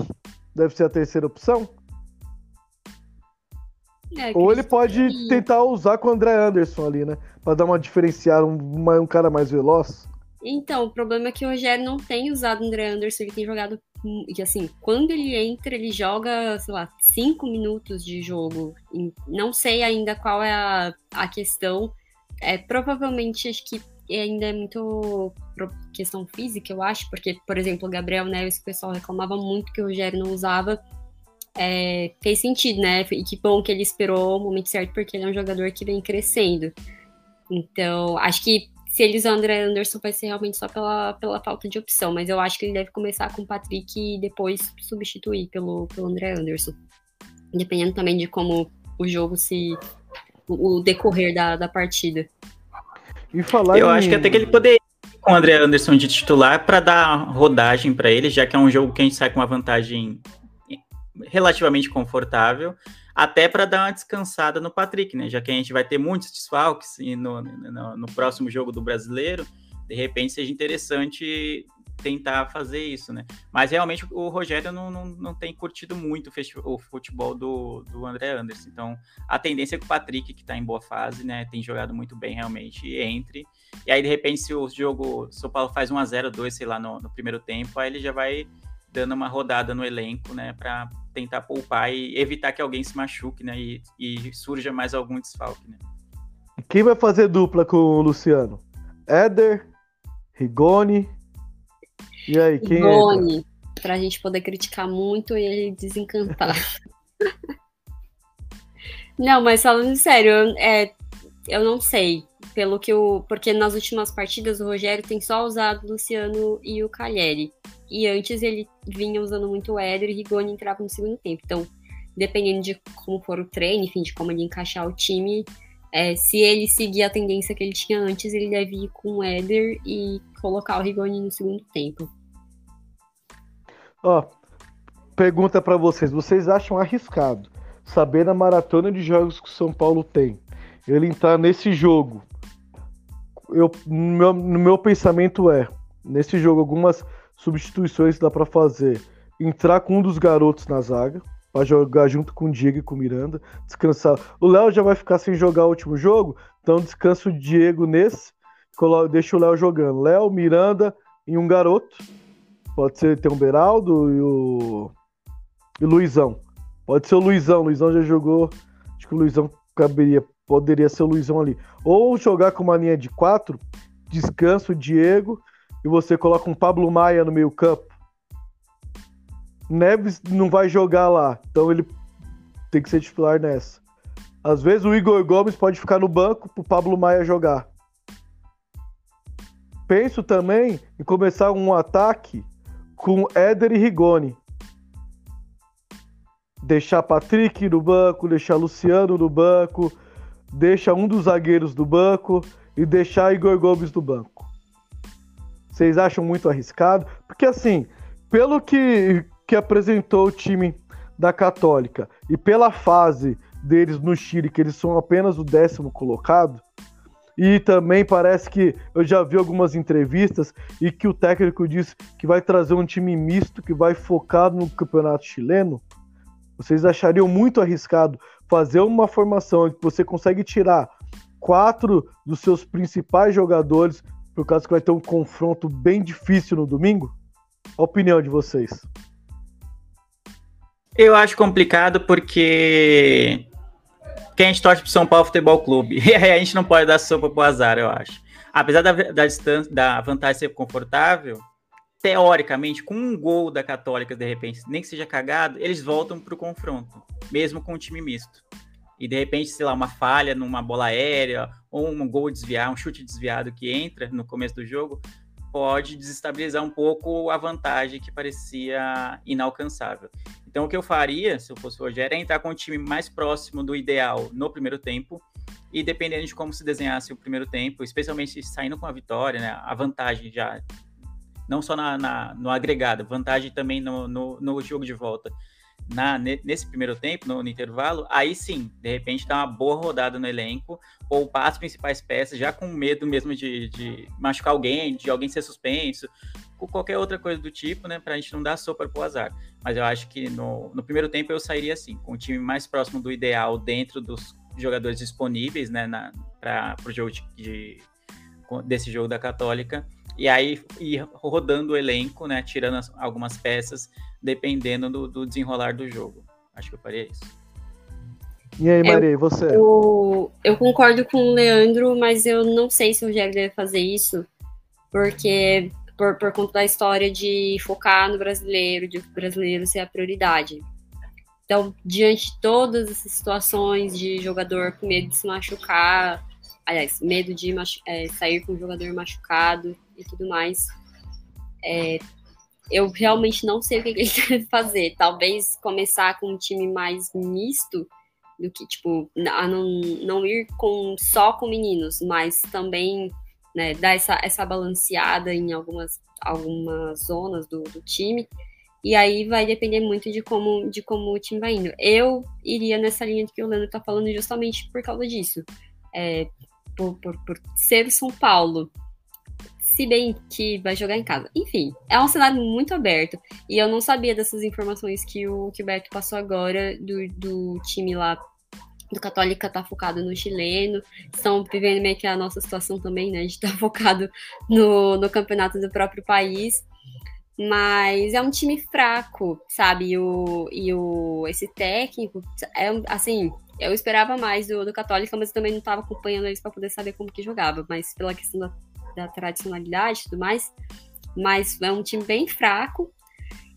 Deve ser a terceira opção. É, ou ele pode que... tentar usar com o André Anderson ali, né? Pra dar uma diferenciada, um, um cara mais veloz. Então, o problema é que o Rogério não tem usado o André Anderson, ele tem jogado... E assim, quando ele entra, ele joga, sei lá, cinco minutos de jogo. Não sei ainda qual é a, a questão. É, provavelmente, acho que ainda é muito questão física, eu acho, porque, por exemplo, o Gabriel Neves, que o pessoal reclamava muito que o Rogério não usava, é, fez sentido, né? E que bom que ele esperou o momento certo, porque ele é um jogador que vem crescendo. Então, acho que se ele usar o André Anderson vai ser realmente só pela, pela falta de opção, mas eu acho que ele deve começar com o Patrick e depois substituir pelo, pelo André Anderson. Dependendo também de como o jogo se... o decorrer da, da partida. E falar eu em... acho que até que ele poderia ir com o André Anderson de titular para dar rodagem para ele, já que é um jogo que a gente sai com uma vantagem relativamente confortável, até para dar uma descansada no Patrick, né? Já que a gente vai ter muitos desfalques no, no, no próximo jogo do Brasileiro, de repente seja interessante tentar fazer isso, né? Mas realmente o Rogério não, não, não tem curtido muito o futebol do, do André Anderson, então a tendência é que o Patrick, que tá em boa fase, né, tem jogado muito bem realmente, entre, e aí de repente se o jogo, se o São Paulo faz um a zero, dois, sei lá, no, no primeiro tempo, aí ele já vai dando uma rodada no elenco, né, pra tentar poupar e evitar que alguém se machuque, né, e, e surja mais algum desfalque, né. Quem vai fazer dupla com o Luciano? Éder, Rigoni. E aí, quem Rigoni, é? Pra gente poder criticar muito e ele desencantar. Não, mas falando sério, eu, é, eu não sei. Pelo que o. Porque nas últimas partidas o Rogério tem só usado o Luciano e o Calleri. E antes ele vinha usando muito o Éder e Rigoni entrava no segundo tempo. Então, dependendo de como for o treino, enfim, de como ele encaixar o time, é, se ele seguir a tendência que ele tinha antes, ele deve ir com o Éder e colocar o Rigoni no segundo tempo. Ó, pergunta pra vocês. Vocês acham arriscado, sabendo a maratona de jogos que o São Paulo tem, ele entrar nesse jogo? Eu, meu, meu pensamento é, nesse jogo, algumas substituições dá pra fazer. Entrar com um dos garotos na zaga, pra jogar junto com o Diego e com o Miranda, descansar. O Léo já vai ficar sem jogar o último jogo, então descansa o Diego nesse, deixa o Léo jogando. Léo, Miranda e um garoto. Pode ser ter o Beraldo e o e Luizão. Pode ser o Luizão, o Luizão já jogou, acho que o Luizão caberia... Poderia ser o Luizão ali. Ou jogar com uma linha de quatro, descansa o Diego e você coloca um Pablo Maia no meio campo. Neves não vai jogar lá, então ele tem que ser titular nessa. Às vezes o Igor Gomes pode ficar no banco pro Pablo Maia jogar. Penso também em começar um ataque com Éder e Rigoni. Deixar Patrick no banco, deixar Luciano no banco... Deixa um dos zagueiros do banco e deixar Igor Gomes do banco. Vocês acham muito arriscado? Porque assim, pelo que, que apresentou o time da Católica e pela fase deles no Chile, que eles são apenas o décimo colocado, e também parece que eu já vi algumas entrevistas e que o técnico disse que vai trazer um time misto, que vai focar no campeonato chileno, vocês achariam muito arriscado fazer uma formação em que você consegue tirar quatro dos seus principais jogadores, por causa que vai ter um confronto bem difícil no domingo? A opinião de vocês? Eu acho complicado porque quem a gente torce pro São Paulo Futebol Clube, a gente não pode dar sopa pro azar, eu acho. Apesar da, da distância, da vantagem ser confortável, teoricamente, com um gol da Católica, de repente, nem que seja cagado, eles voltam para o confronto, mesmo com o time misto. E, de repente, sei lá, uma falha numa bola aérea, ou um gol desviado, um chute desviado que entra no começo do jogo, pode desestabilizar um pouco a vantagem que parecia inalcançável. Então, o que eu faria, se eu fosse o Rogério, é entrar com o time mais próximo do ideal no primeiro tempo, e dependendo de como se desenhasse o primeiro tempo, especialmente saindo com a vitória, né, a vantagem já, não só na, na, no agregado, vantagem também no, no, no jogo de volta, Na, nesse primeiro tempo, no, no intervalo, aí sim, de repente dá uma boa rodada no elenco, ou passa as principais peças, já com medo mesmo de, de machucar alguém, de alguém ser suspenso, ou qualquer outra coisa do tipo, né, pra gente não dar sopa pro azar. Mas eu acho que no, no primeiro tempo eu sairia assim, com o time mais próximo do ideal dentro dos jogadores disponíveis, né, na, pra, pro jogo de, de, desse jogo da Católica, e aí ir rodando o elenco, né, tirando as, algumas peças, dependendo do, do desenrolar do jogo. Acho que eu faria isso. E aí, Maria, eu, e você? Eu, eu concordo com o Leandro, mas eu não sei se o Rogério deve fazer isso, porque por, por conta da história de focar no brasileiro, de o brasileiro ser a prioridade. Então, diante de todas essas situações de jogador com medo de se machucar, aliás, medo de machu- é, sair com o jogador machucado e tudo mais, é... eu realmente não sei o que ele deve fazer. Talvez começar com um time mais misto, do que, tipo, não, não ir com, só com meninos, mas também, né, dar essa, essa balanceada em algumas, algumas zonas do, do time. E aí vai depender muito de como, de como o time vai indo. Eu iria nessa linha que o Leandro tá falando justamente por causa disso. É, por, por, por ser o São Paulo. Se bem que vai jogar em casa. Enfim, é um cenário muito aberto. E eu não sabia dessas informações que o, que o Beto passou agora do, do time lá do Católica tá focado no chileno. Estão vivendo meio que a nossa situação também, né? A gente tá focado no, no campeonato do próprio país. Mas é um time fraco, sabe? E, o, e o, esse técnico, é, assim, eu esperava mais do, do Católica, mas eu também não tava acompanhando eles para poder saber como que jogava. Mas pela questão da da tradicionalidade e tudo mais, mas é um time bem fraco,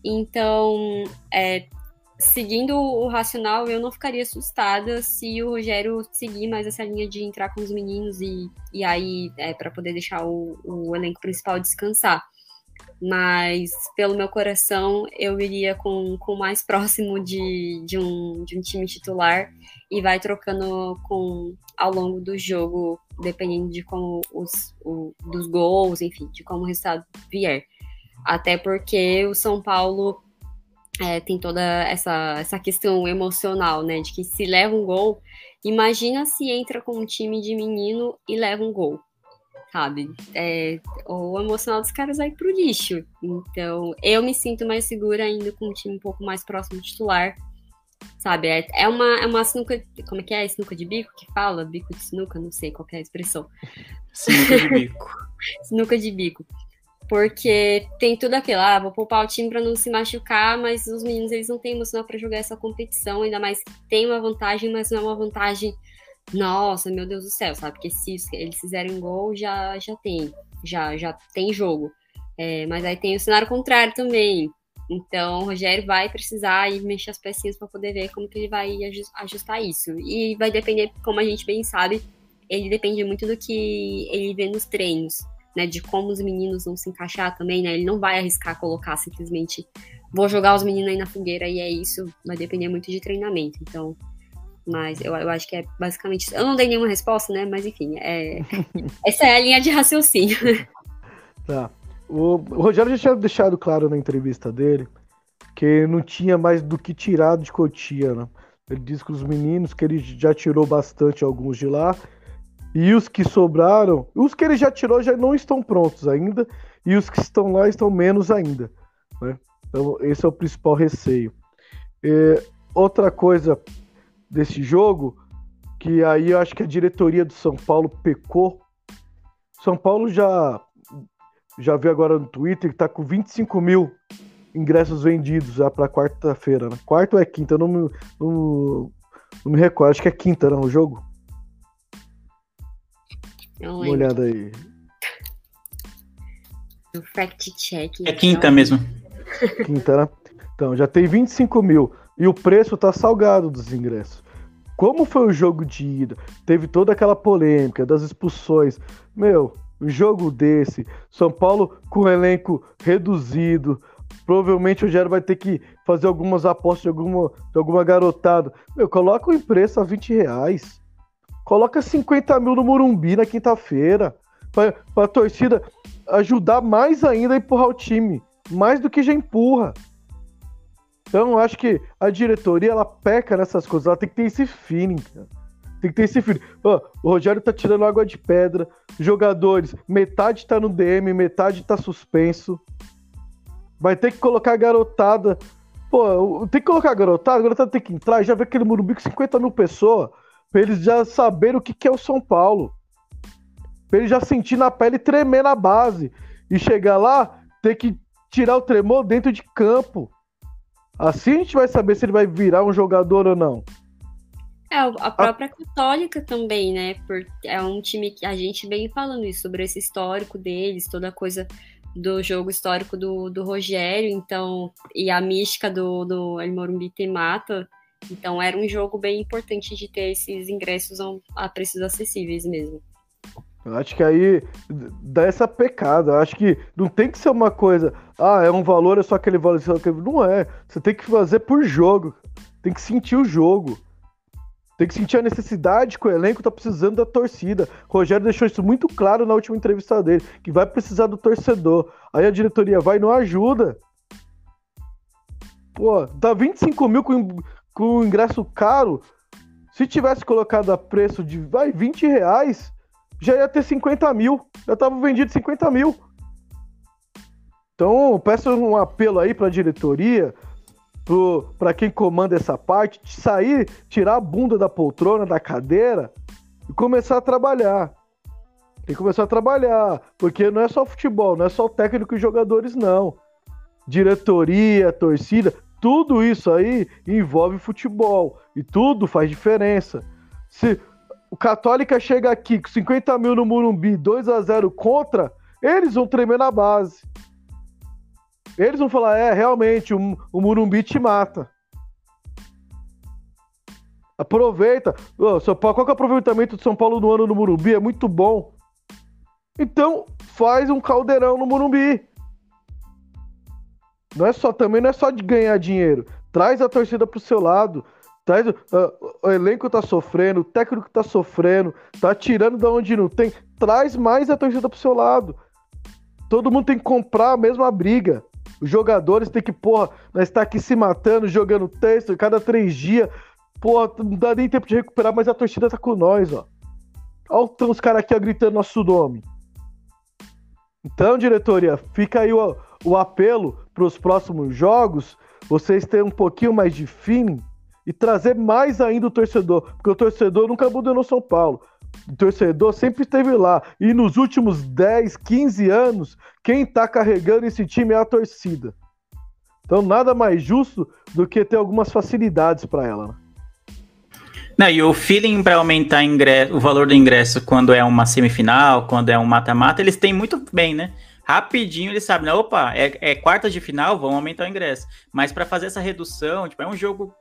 então, é, seguindo o racional, eu não ficaria assustada se o Rogério seguir mais essa linha de entrar com os meninos e, e aí, é, para poder deixar o, o elenco principal descansar, mas pelo meu coração eu iria com o mais próximo de, de, um, de um time titular e vai trocando com, ao longo do jogo, dependendo de como os o, dos gols, enfim, de como o resultado vier. Até porque o São Paulo é, tem toda essa, essa questão emocional, né? De que se leva um gol, imagina se entra com um time de menino e leva um gol, sabe? É, o emocional dos caras vai pro lixo. Então, eu me sinto mais segura ainda com um time um pouco mais próximo do titular, sabe? É, é, uma, é uma sinuca... Como é que é? Sinuca de bico que fala? Bico de sinuca? Não sei qual que é a expressão. Sinuca de bico. Sinuca de bico. Porque tem tudo aquilo. Ah, vou poupar o time pra não se machucar, mas os meninos, eles não têm emocional pra jogar essa competição, ainda mais que tem uma vantagem, mas não é uma vantagem... Nossa, meu Deus do céu, sabe? Porque se eles fizerem um gol, já, já tem. Já, já tem jogo. É, mas aí tem o cenário contrário também. Então, o Rogério vai precisar ir mexer as pecinhas para poder ver como que ele vai ajustar isso. E vai depender, como a gente bem sabe, ele depende muito do que ele vê nos treinos, né? De como os meninos vão se encaixar também, né? Ele não vai arriscar colocar simplesmente vou jogar os meninos aí na fogueira e é isso. Vai depender muito de treinamento. Então, mas eu, eu acho que é basicamente isso. Eu não dei nenhuma resposta, né? Mas enfim, é... essa é a linha de raciocínio. Tá. O Rogério já tinha deixado claro na entrevista dele que não tinha mais do que tirar de Cotia, né? Ele disse que os meninos, que ele já tirou bastante alguns de lá, e os que sobraram, os que ele já tirou já não estão prontos ainda, e os que estão lá estão menos ainda, né? Então esse é o principal receio. É, outra coisa desse jogo, que aí eu acho que a diretoria do São Paulo pecou. São Paulo já... Já vi agora no Twitter que tá com vinte e cinco mil ingressos vendidos já pra quarta-feira, né? Quarta ou é quinta? Eu não me, não, não me recordo. Acho que é quinta, não, o jogo? Não, uma olhada aí. Um fact-check. É quinta não. mesmo. Quinta, né? Então, já tem vinte e cinco mil. E o preço tá salgado dos ingressos. Como foi o jogo de ida? Teve toda aquela polêmica das expulsões. Meu, um jogo desse. São Paulo com o elenco reduzido. Provavelmente o Rogério vai ter que fazer algumas apostas de alguma, de alguma garotada. Meu, coloca o preço a vinte reais. Coloca cinquenta mil no Morumbi na quinta-feira. Pra, pra torcida ajudar mais ainda a empurrar o time. Mais do que já empurra. Então eu acho que a diretoria, ela peca nessas coisas. Ela tem que ter esse feeling, cara. Tem que ter esse feeling. Ó, o Rogério tá tirando água de pedra. Jogadores, metade tá no D M, metade tá suspenso. Vai ter que colocar a garotada. Pô, tem que colocar a garotada. A garotada tem que entrar e já ver aquele Morumbi com cinquenta mil pessoas. Pra eles já saberem o que, que é o São Paulo. Pra eles já sentir na pele, tremer na base. E chegar lá, ter que tirar o tremor dentro de campo. Assim a gente vai saber se ele vai virar um jogador ou não. É, a própria a... Católica também, né? Porque é um time que a gente vem falando isso, sobre esse histórico deles, toda a coisa do jogo histórico do, do Rogério, então, e a mística do, do El Morumbi Temata. Então era um jogo bem importante de ter esses ingressos a preços acessíveis mesmo. Eu acho que aí dá essa pecada. Eu acho que não tem que ser uma coisa, ah, é um valor, é só aquele valor. Não é. Você tem que fazer por jogo. Tem que sentir o jogo. Tem que sentir a necessidade que o elenco tá precisando da torcida. O Rogério deixou isso muito claro na última entrevista dele, que vai precisar do torcedor. Aí a diretoria vai e não ajuda. Pô, dá vinte e cinco mil com, com o ingresso caro. Se tivesse colocado a preço de vai, vinte reais... já ia ter cinquenta mil, já tava vendido cinquenta mil. Então, peço um apelo aí pra diretoria, pro, pra quem comanda essa parte, de sair, tirar a bunda da poltrona, da cadeira, e começar a trabalhar. Tem que começar a trabalhar, porque não é só futebol, não é só o técnico e os jogadores, não. Diretoria, torcida, tudo isso aí envolve futebol, e tudo faz diferença. Se... O Católica chega aqui com cinquenta mil no Morumbi, dois a zero contra, eles vão tremer na base. Eles vão falar, é, realmente, o, o Morumbi te mata. Aproveita. Ô, São Paulo, qual que é o aproveitamento do São Paulo no ano no Morumbi? É muito bom. Então, faz um caldeirão no Morumbi. Não é só, também não é só de ganhar dinheiro. Traz a torcida pro seu lado. Tá, uh, o elenco tá sofrendo, o técnico tá sofrendo, tá tirando da onde não tem, traz mais a torcida pro seu lado. Todo mundo tem que comprar a mesma briga. Os jogadores tem que, porra, nós tá aqui se matando, jogando texto, cada três dias, porra, não dá nem tempo de recuperar, mas a torcida tá com nós, ó. Olha os caras aqui ó, gritando nosso nome. Então, diretoria, fica aí o, o apelo pros próximos jogos, vocês terem um pouquinho mais de feeling. E trazer mais ainda o torcedor, porque o torcedor nunca mudou no São Paulo. O torcedor sempre esteve lá. E nos últimos dez, quinze anos, quem está carregando esse time é a torcida. Então nada mais justo do que ter algumas facilidades para ela. Né? Não, e o feeling para aumentar ingresso, o valor do ingresso quando é uma semifinal, quando é um mata-mata, eles têm muito bem, né? Rapidinho eles sabem, né? Opa, é, é quartas de final, vão aumentar o ingresso. Mas para fazer essa redução, tipo, é um jogo...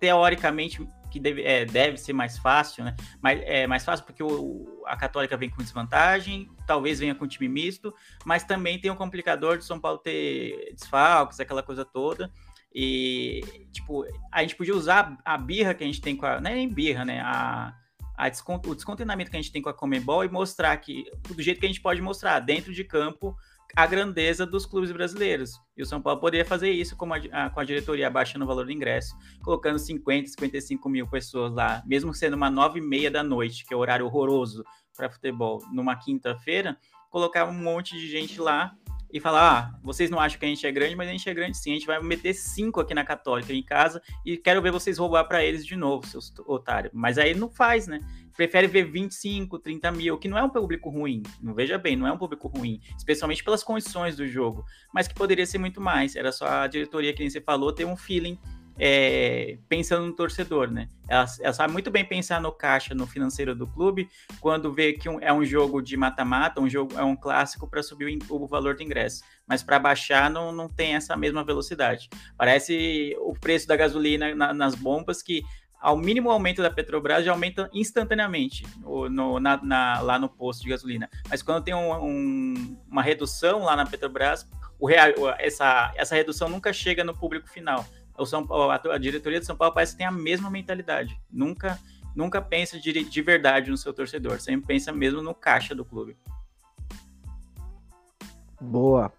teoricamente, que deve, é, deve ser mais fácil, né? Mas é mais fácil porque o, a Católica vem com desvantagem, talvez venha com time misto, mas também tem um complicador de São Paulo ter desfalques, aquela coisa toda. E, tipo, a gente podia usar a birra que a gente tem com a... Não é nem birra, né? A, a descont, o descontentamento que a gente tem com a Comebol e mostrar que... Do jeito que a gente pode mostrar, dentro de campo... a grandeza dos clubes brasileiros. E o São Paulo poderia fazer isso com a, a, com a diretoria, abaixando o valor do ingresso, colocando cinquenta, cinquenta e cinco mil pessoas lá, mesmo sendo uma nove e meia da noite, que é um horário horroroso para futebol, numa quinta-feira, colocar um monte de gente lá e falar, ah, vocês não acham que a gente é grande, mas a gente é grande sim, a gente vai meter cinco aqui na Católica em casa e quero ver vocês roubar para eles de novo, seus otários. Mas aí não faz, né? Prefere ver vinte e cinco, trinta mil, que não é um público ruim, não veja bem, não é um público ruim, especialmente pelas condições do jogo, mas que poderia ser muito mais, era só a diretoria, que nem você falou, ter um feeling é, pensando no torcedor, né? Ela, ela sabe muito bem pensar no caixa, no financeiro do clube, quando vê que um, é um jogo de mata-mata, um jogo, é um clássico para subir o, o valor do ingresso, mas para baixar não, não tem essa mesma velocidade. Parece o preço da gasolina na, nas bombas, que ao mínimo aumento da Petrobras já aumenta instantaneamente no, no, na, na, lá no posto de gasolina. Mas quando tem um, um, uma redução lá na Petrobras, o real, essa, essa redução nunca chega no público final. O São Paulo, a diretoria de São Paulo parece que tem a mesma mentalidade. Nunca, nunca pensa de, de verdade no seu torcedor. Sempre pensa mesmo no caixa do clube. Boa.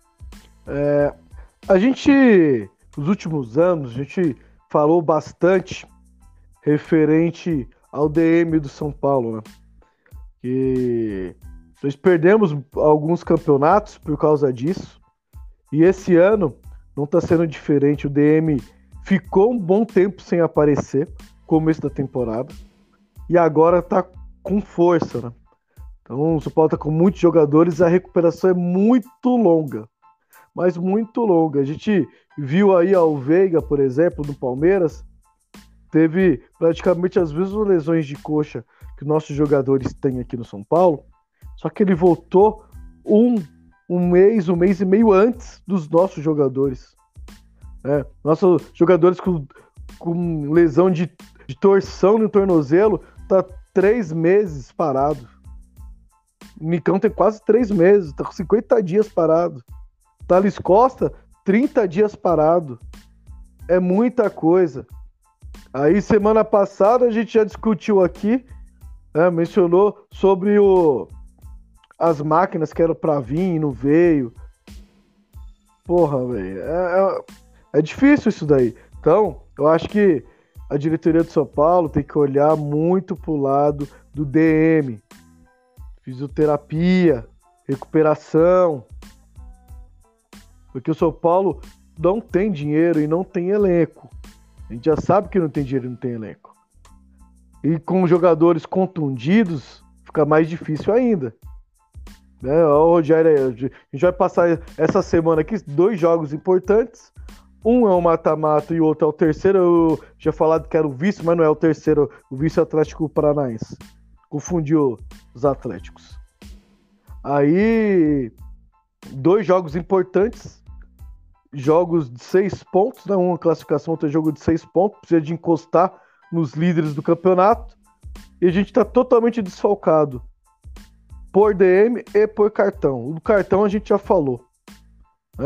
É, a gente, nos últimos anos, a gente falou bastante referente ao D M do São Paulo, né? Que nós perdemos alguns campeonatos por causa disso. E esse ano não está sendo diferente. O D M ficou um bom tempo sem aparecer, começo da temporada, e agora está com força, né? Então o São Paulo está com muitos jogadores, a recuperação é muito longa, mas muito longa. A gente viu aí ao Veiga, por exemplo, do Palmeiras, teve praticamente as mesmas lesões de coxa que nossos jogadores têm aqui no São Paulo, só que ele voltou um um mês, um mês e meio antes dos nossos jogadores. É, nossos jogadores com, com lesão de, de torção no tornozelo tá três meses parado. O Nicão tem quase três meses, tá com cinquenta dias parado. Thales Costa, trinta dias parado. É muita coisa. Aí semana passada a gente já discutiu aqui, é, mencionou sobre o... as máquinas que eram pra vir e não veio. Porra, velho. É, é, é difícil isso daí. Então, eu acho que a diretoria de São Paulo tem que olhar muito pro lado do D M. Fisioterapia, recuperação. Porque o São Paulo não tem dinheiro e não tem elenco. A gente já sabe que não tem dinheiro e não tem elenco. E com jogadores contundidos, fica mais difícil ainda. Né, o Rogério, a gente vai passar essa semana aqui dois jogos importantes. Um é o mata-mata e o outro é o terceiro. Eu já falado que era o vice, mas não é o terceiro. O vice é o Atlético Paranaense. Confundiu os Atléticos. Aí, dois jogos importantes. Jogos de seis pontos, né? Uma classificação, outro jogo de seis pontos. Precisa de encostar nos líderes do campeonato. E a gente está totalmente desfalcado. Por D M e por cartão. O cartão a gente já falou.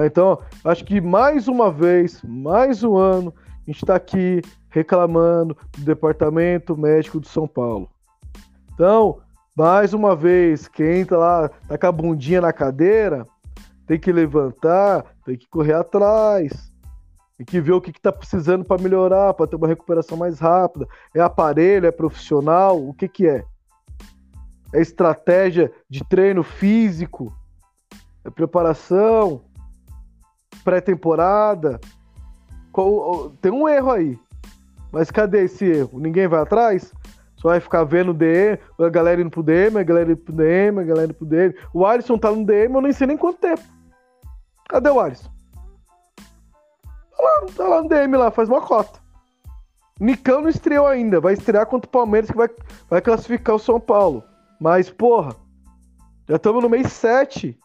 Então, acho que mais uma vez, mais um ano, a gente está aqui reclamando do Departamento Médico de São Paulo. Então, mais uma vez, quem entra lá, tá com a bundinha na cadeira, tem que levantar, tem que correr atrás, tem que ver o que está precisando para melhorar, para ter uma recuperação mais rápida. É aparelho, é profissional, o que que é? É estratégia de treino físico, é preparação, pré-temporada. Tem um erro aí. Mas cadê esse erro? Ninguém vai atrás? Só vai ficar vendo o D M, a galera indo pro D M, a galera indo pro D M, a galera indo pro D M. O Alisson tá no D M, eu nem sei nem quanto tempo. Cadê o Alisson? Tá lá, tá lá no D M, lá, faz uma cota. Nicão não estreou ainda, vai estrear contra o Palmeiras, que vai, vai classificar o São Paulo. Mas, porra, já estamos no mês sete.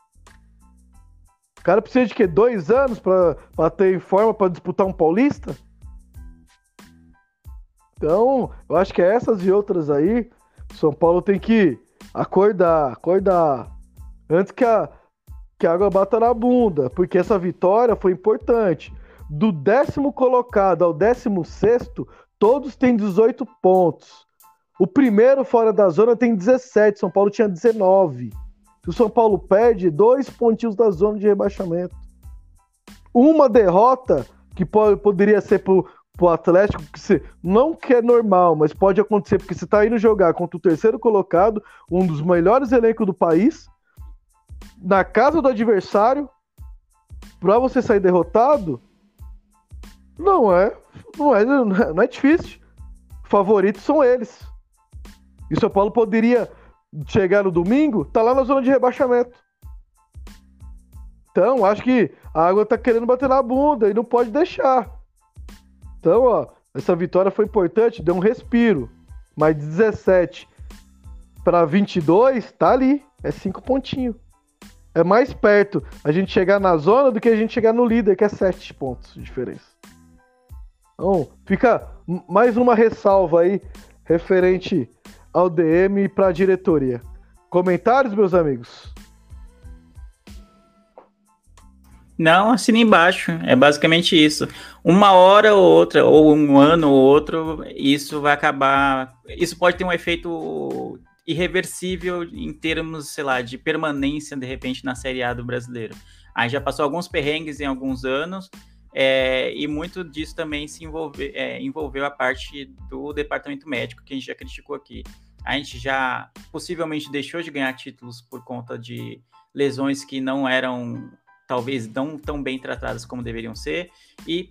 O cara precisa de quê? Dois anos pra, pra ter em forma pra disputar um paulista? Então, eu acho que é essas e outras aí. São Paulo tem que acordar, acordar. Antes que a, que a água bata na bunda. Porque essa vitória foi importante. Do décimo colocado ao décimo sexto, todos têm dezoito pontos. O primeiro fora da zona tem dezessete, São Paulo tinha dezenove. O São Paulo perde dois pontinhos da zona de rebaixamento. Uma derrota que pode, poderia ser pro, pro Atlético, que se, não que é normal, mas pode acontecer, porque você tá indo jogar contra o terceiro colocado, um dos melhores elencos do país, na casa do adversário, pra você sair derrotado, não é, não é, não é difícil. Favoritos são eles. E o São Paulo poderia chegar no domingo, tá lá na zona de rebaixamento. Então, acho que a água tá querendo bater na bunda e não pode deixar. Então, ó, essa vitória foi importante, deu um respiro. Mas dezessete para vinte e dois, tá ali. É cinco pontinhos. É mais perto a gente chegar na zona do que a gente chegar no líder, que é sete pontos de diferença. Então, fica mais uma ressalva aí, referente ao D M e pra diretoria. Comentários, meus amigos? Não, assina embaixo. É basicamente isso. Uma hora ou outra, ou um ano ou outro, isso vai acabar... Isso pode ter um efeito irreversível em termos, sei lá, de permanência, de repente, na Série A do brasileiro. Aí já passou alguns perrengues em alguns anos, é, e muito disso também se envolve, é, envolveu a parte do departamento médico, que a gente já criticou aqui. A gente já possivelmente deixou de ganhar títulos por conta de lesões que não eram... talvez não tão bem tratadas como deveriam ser, e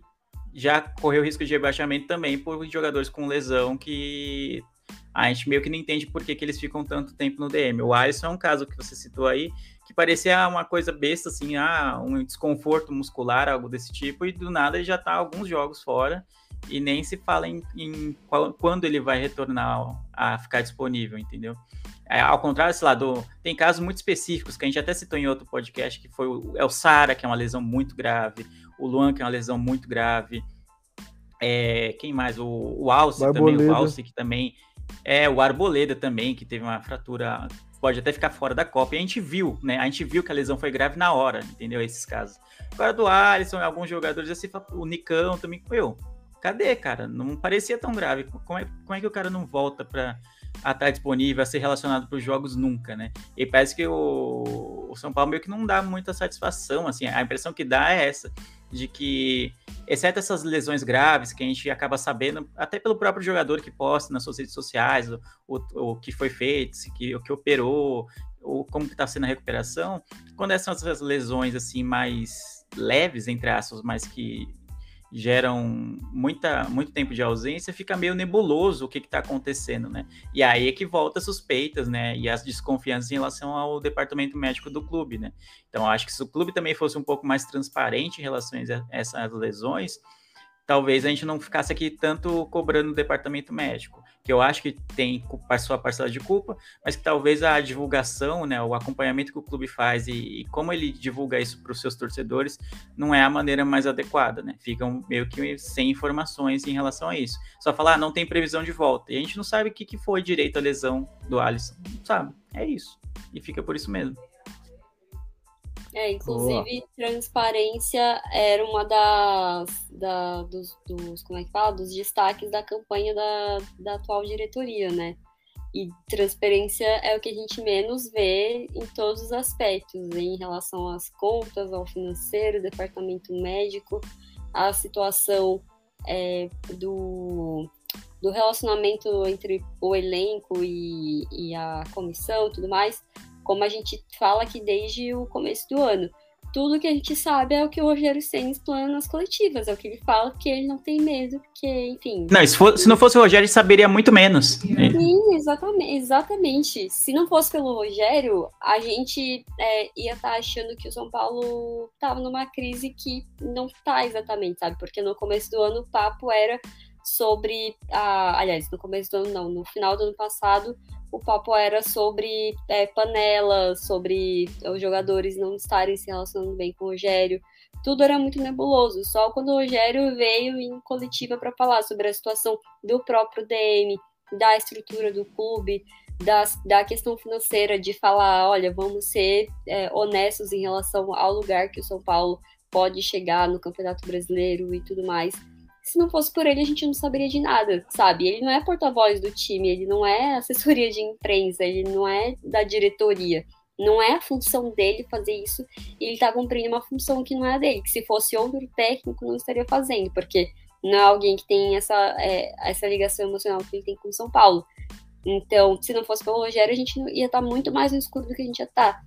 já correu risco de rebaixamento também por jogadores com lesão que a gente meio que não entende por que, que eles ficam tanto tempo no D M. O Alisson é um caso que você citou aí, que parecia uma coisa besta, assim, ah, um desconforto muscular, algo desse tipo, e do nada ele já está alguns jogos fora, e nem se fala em, em qual, quando ele vai retornar a ficar disponível, entendeu? É, ao contrário, sei lá, do, tem casos muito específicos, que a gente até citou em outro podcast, que foi o, é o Sara, que é uma lesão muito grave, o Luan, que é uma lesão muito grave, é, quem mais? O, o Alce também, o Alce, que também, é, o Arboleda também, que teve uma fratura, pode até ficar fora da Copa, e a gente viu, né, a gente viu que a lesão foi grave na hora, entendeu, esses casos. Agora do Alisson, alguns jogadores, assim, o Nicão também, eu, cadê, cara? Não parecia tão grave, como é, como é que o cara não volta pra... a estar disponível, a ser relacionado para os jogos nunca, né? E parece que o, o São Paulo meio que não dá muita satisfação, assim, a impressão que dá é essa, de que, exceto essas lesões graves, que a gente acaba sabendo, até pelo próprio jogador que posta nas suas redes sociais, o, o, o que foi feito, que, o que operou, o, como que está sendo a recuperação, quando são essas lesões, assim, mais leves, entre aspas, mas que geram muita, muito tempo de ausência, fica meio nebuloso o que está acontecendo, né? E aí é que volta suspeitas, né? E as desconfianças em relação ao departamento médico do clube, né? Então, acho que se o clube também fosse um pouco mais transparente em relação a essas lesões, talvez a gente não ficasse aqui tanto cobrando o departamento médico, que eu acho que tem a sua parcela de culpa, mas que talvez a divulgação, né, o acompanhamento que o clube faz e, e como ele divulga isso para os seus torcedores não é a maneira mais adequada, né? Ficam meio que sem informações em relação a isso. Só falar, ah, não tem previsão de volta, e a gente não sabe o que, que foi direito à lesão do Alisson, não sabe, é isso, e fica por isso mesmo. É, inclusive, boa. Transparência era uma das, da, dos, dos, como é que fala? Dos destaques da campanha da, da atual diretoria, né? E transparência é o que a gente menos vê em todos os aspectos, em relação às contas, ao financeiro, departamento médico, à situação é, do, do relacionamento entre o elenco e, e a comissão e tudo mais. Como a gente fala aqui desde o começo do ano. Tudo que a gente sabe é o que o Rogério Ceni explana nas coletivas, é o que ele fala, que ele não tem medo, porque, enfim... Não, se, for, se não fosse o Rogério, ele saberia muito menos. Sim, exatamente. exatamente. Se não fosse pelo Rogério, a gente é, ia estar tá achando que o São Paulo estava numa crise que não está exatamente, sabe? Porque no começo do ano o papo era sobre... A... Aliás, no começo do ano não, no final do ano passado... O papo era sobre é, panela, sobre os jogadores não estarem se relacionando bem com o Rogério. Tudo era muito nebuloso. Só quando o Rogério veio em coletiva para falar sobre a situação do próprio D M, da estrutura do clube, da, da questão financeira, de falar, olha, vamos ser é, honestos em relação ao lugar que o São Paulo pode chegar no Campeonato Brasileiro e tudo mais. Se não fosse por ele, a gente não saberia de nada, sabe? Ele não é porta-voz do time, ele não é assessoria de imprensa, ele não é da diretoria. Não é a função dele fazer isso, e ele tá cumprindo uma função que não é a dele, que se fosse outro técnico não estaria fazendo, porque não é alguém que tem essa, é, essa ligação emocional que ele tem com o São Paulo. Então, se não fosse pelo Rogério, a gente ia estar muito mais no escuro do que a gente já tá.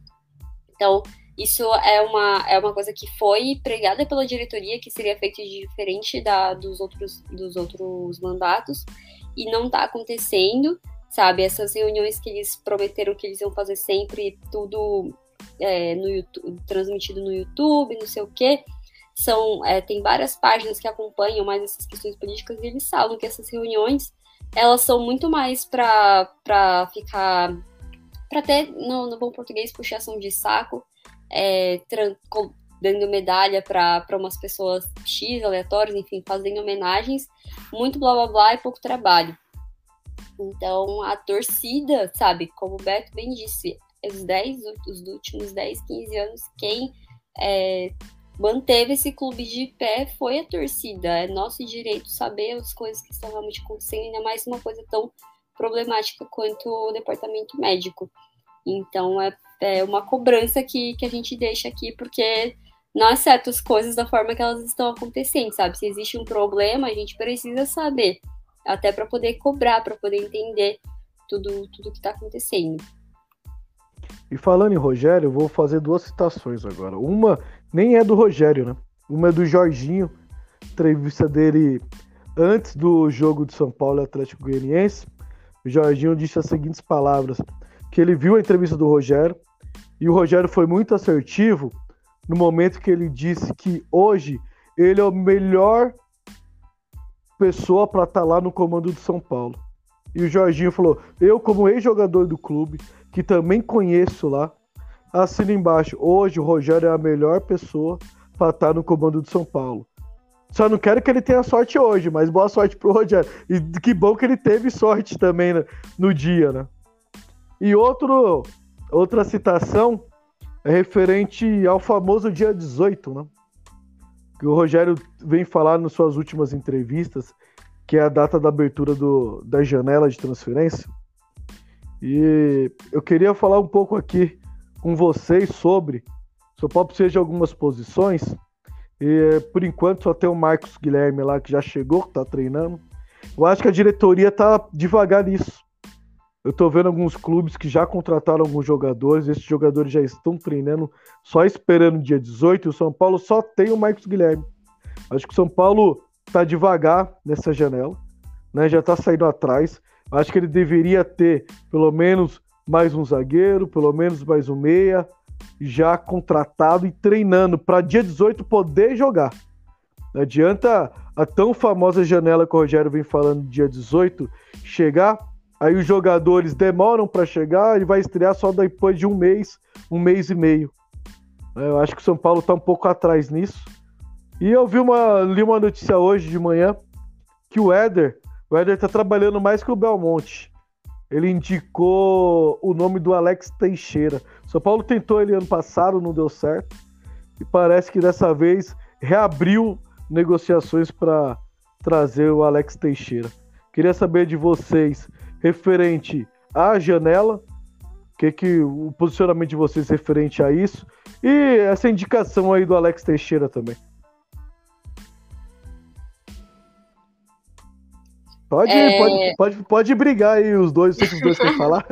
Então... Isso é uma, é uma coisa que foi pregada pela diretoria, que seria feito de diferente da, dos, outros, dos outros mandatos, e não está acontecendo, sabe? Essas reuniões que eles prometeram que eles iam fazer sempre, tudo é, no YouTube, transmitido no YouTube, não sei o quê, são, é, tem várias páginas que acompanham mais essas questões políticas e eles falam que essas reuniões, elas são muito mais para para ficar, para ter, no, no bom português, puxação de saco, é, tran- com, dando medalha para umas pessoas X, aleatórias, enfim, fazendo homenagens, muito blá blá blá e pouco trabalho. Então, a torcida, sabe, como o Beto bem disse, os, dez, os últimos dez, quinze anos, quem é, manteve esse clube de pé foi a torcida. É nosso direito saber as coisas que estão realmente acontecendo, ainda mais uma coisa tão problemática quanto o departamento médico. Então, é, é uma cobrança que, que a gente deixa aqui, porque não acerta as coisas da forma que elas estão acontecendo, sabe? Se existe um problema, a gente precisa saber, até para poder cobrar, para poder entender tudo, tudo que está acontecendo. E falando em Rogério, eu vou fazer duas citações agora. Uma nem é do Rogério, né? Uma é do Jorginho, entrevista dele antes do jogo de São Paulo e Atlético Goianiense. O Jorginho disse as seguintes palavras, que ele viu a entrevista do Rogério e o Rogério foi muito assertivo no momento que ele disse que hoje ele é o melhor pessoa para estar lá no comando do São Paulo. E o Jorginho falou: eu, como ex-jogador do clube, que também conheço lá, assino embaixo, hoje o Rogério é a melhor pessoa para estar no comando do São Paulo. Só não quero que ele tenha sorte hoje, mas boa sorte pro Rogério. E que bom que ele teve sorte também no, no dia, né? E outro, outra citação é referente ao famoso dia dezoito, né? Que o Rogério vem falar nas suas últimas entrevistas, que é a data da abertura do, da janela de transferência. E eu queria falar um pouco aqui com vocês sobre, só pode ser de algumas posições, e por enquanto só tem o Marcos Guilherme lá, que já chegou, que tá treinando. Eu acho que a diretoria tá devagar nisso. Eu tô vendo alguns clubes que já contrataram alguns jogadores, esses jogadores já estão treinando, só esperando o dia dezoito, e o São Paulo só tem o Marcos Guilherme. Acho que o São Paulo tá devagar nessa janela, né? Já tá saindo atrás. Acho que ele deveria ter pelo menos mais um zagueiro, pelo menos mais um meia, já contratado e treinando, para dia dezoito poder jogar. Não adianta a tão famosa janela que o Rogério vem falando, dia dezoito, chegar. Aí os jogadores demoram para chegar e vai estrear só depois de um mês, um mês e meio. Eu acho que o São Paulo está um pouco atrás nisso. E eu vi uma, li uma notícia hoje de manhã que o Éder, o Éder está trabalhando mais que o Belmonte. Ele indicou o nome do Alex Teixeira. O São Paulo tentou ele ano passado, não deu certo. E parece que dessa vez reabriu negociações para trazer o Alex Teixeira. Queria saber de vocês, referente à janela, que que o posicionamento de vocês referente a isso e essa indicação aí do Alex Teixeira também. Pode, é... pode, pode, pode brigar aí os dois, se os dois querem falar.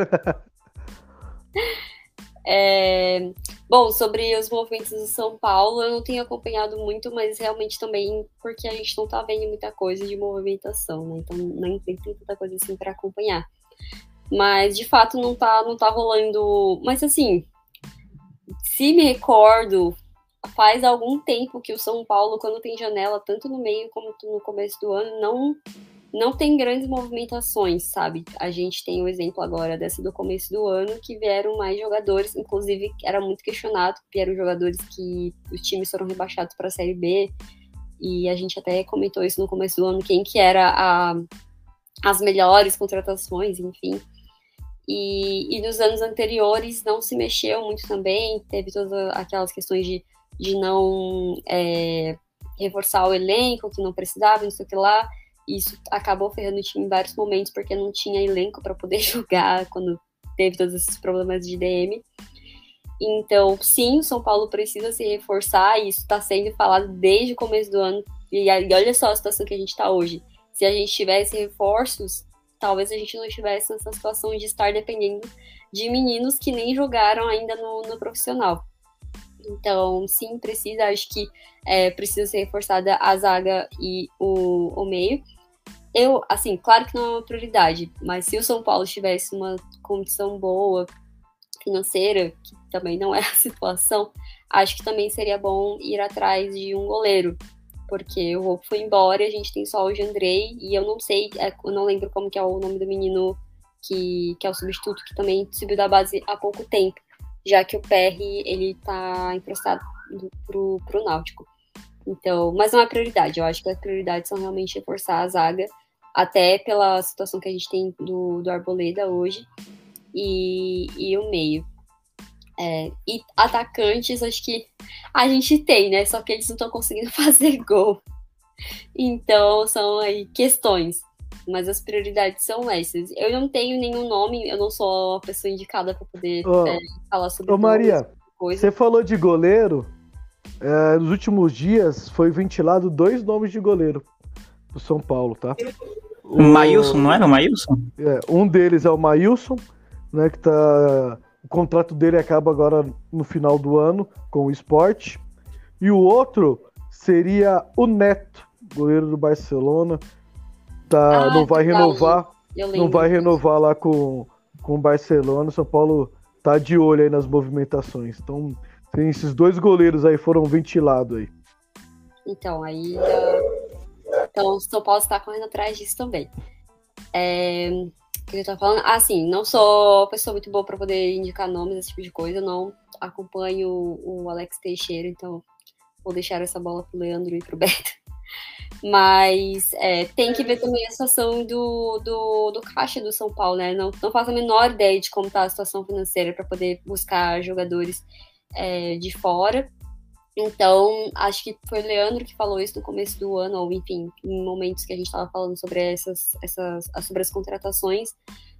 É... Bom, sobre os movimentos do São Paulo, eu não tenho acompanhado muito, mas realmente também porque a gente não tá vendo muita coisa de movimentação, né? Então nem tem tanta coisa assim para acompanhar. Mas, de fato, não tá, não tá rolando... Mas, assim, se me recordo, faz algum tempo que o São Paulo, quando tem janela, tanto no meio como no começo do ano, não... não tem grandes movimentações, sabe? A gente tem o exemplo agora dessa do começo do ano, que vieram mais jogadores, inclusive era muito questionado, vieram jogadores que os times foram rebaixados para a Série B, e a gente até comentou isso no começo do ano, quem que era a, as melhores contratações, enfim. E, e nos anos anteriores não se mexeu muito também, teve todas aquelas questões de, de não é, reforçar o elenco, que não precisava, não sei o que lá. Isso acabou ferrando o time em vários momentos, porque não tinha elenco para poder jogar quando teve todos esses problemas de D M. Então, sim, o São Paulo precisa se reforçar, e isso está sendo falado desde o começo do ano. E olha só a situação que a gente está hoje. Se a gente tivesse reforços, talvez a gente não estivesse nessa situação de estar dependendo de meninos que nem jogaram ainda no, no profissional. Então, sim, precisa. Acho que é, precisa ser reforçada a zaga e o, o meio. Eu, assim, claro que não é uma prioridade, mas se o São Paulo tivesse uma condição boa financeira, que também não é a situação, acho que também seria bom ir atrás de um goleiro, porque o Wolf foi embora, a gente tem só o Jandrei, e eu não sei, eu não lembro como que é o nome do menino que, que é o substituto, que também subiu da base há pouco tempo, já que o P R, ele tá emprestado pro, pro Náutico. Então, mas não é prioridade, eu acho que as prioridades são realmente reforçar a zaga, até pela situação que a gente tem do, do Arboleda hoje, e, e o meio. É, e atacantes, acho que a gente tem, né? Só que eles não estão conseguindo fazer gol. Então, são aí questões. Mas as prioridades são essas. Eu não tenho nenhum nome, eu não sou a pessoa indicada para poder oh, é, falar sobre... Ô, oh, Maria, coisa. Você falou de goleiro. É, nos últimos dias, foi ventilado dois nomes de goleiro do São Paulo, tá? O Maílson, não era o Maílson? É, um deles é o Maílson, né, que tá... O contrato dele acaba agora no final do ano com o Sport. E o outro seria o Neto, goleiro do Barcelona. Tá, ah, não vai renovar, não vai renovar lá com, com o Barcelona. O São Paulo tá de olho aí nas movimentações. Então, tem esses dois goleiros aí, foram ventilados aí. Então, aí... Então, o São Paulo está correndo atrás disso também. É... que eu tô falando, assim, ah, não sou pessoa muito boa para poder indicar nomes, esse tipo de coisa, eu não acompanho o Alex Teixeira, então vou deixar essa bola pro Leandro e pro Beto, mas é, tem que ver também a situação do, do, do caixa do São Paulo, né, não, não faço a menor ideia de como tá a situação financeira para poder buscar jogadores é, de fora, então acho que foi o Leandro que falou isso no começo do ano, ou enfim, em momentos que a gente estava falando sobre essas, essas, sobre as contratações,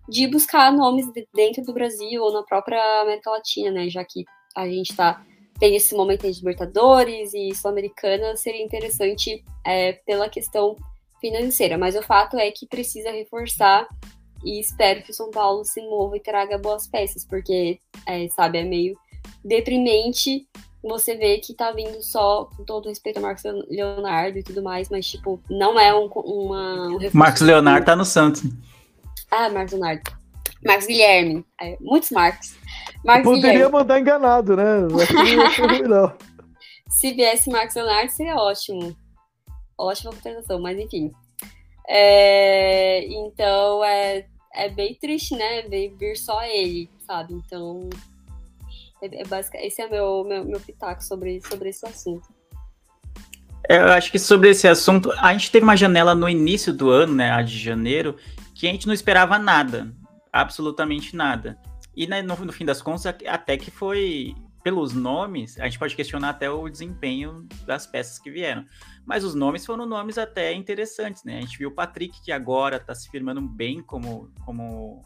de buscar nomes de, dentro do Brasil ou na própria América Latina, né, já que a gente tá, tem esse momento de Libertadores e Sul-Americana, seria interessante é, pela questão financeira, mas o fato é que precisa reforçar e espero que o São Paulo se mova e traga boas peças, porque, é, sabe, é meio deprimente você vê que tá vindo só, com todo respeito a Marcos Leonardo e tudo mais, mas, tipo, não é um, uma... Um Marcos Leonardo tá no Santos. Ah, Marcos Leonardo. Marcos Guilherme. É, muitos Marcos. Marcos Poderia Guilherme. Mandar enganado, né? Não, não. Se viesse Marcos Leonardo, seria ótimo. Ótima contratação, mas enfim. É, então, é, é bem triste, né? Vir só ele, sabe? Então... É básica, esse é o meu, meu, meu pitaco sobre, sobre esse assunto. É, eu acho que sobre esse assunto, a gente teve uma janela no início do ano, né, a de janeiro, que a gente não esperava nada, absolutamente nada. E né, no, no fim das contas, até que foi, pelos nomes, a gente pode questionar até o desempenho das peças que vieram. Mas os nomes foram nomes até interessantes, né? A gente viu o Patrick, que agora está se firmando bem como... como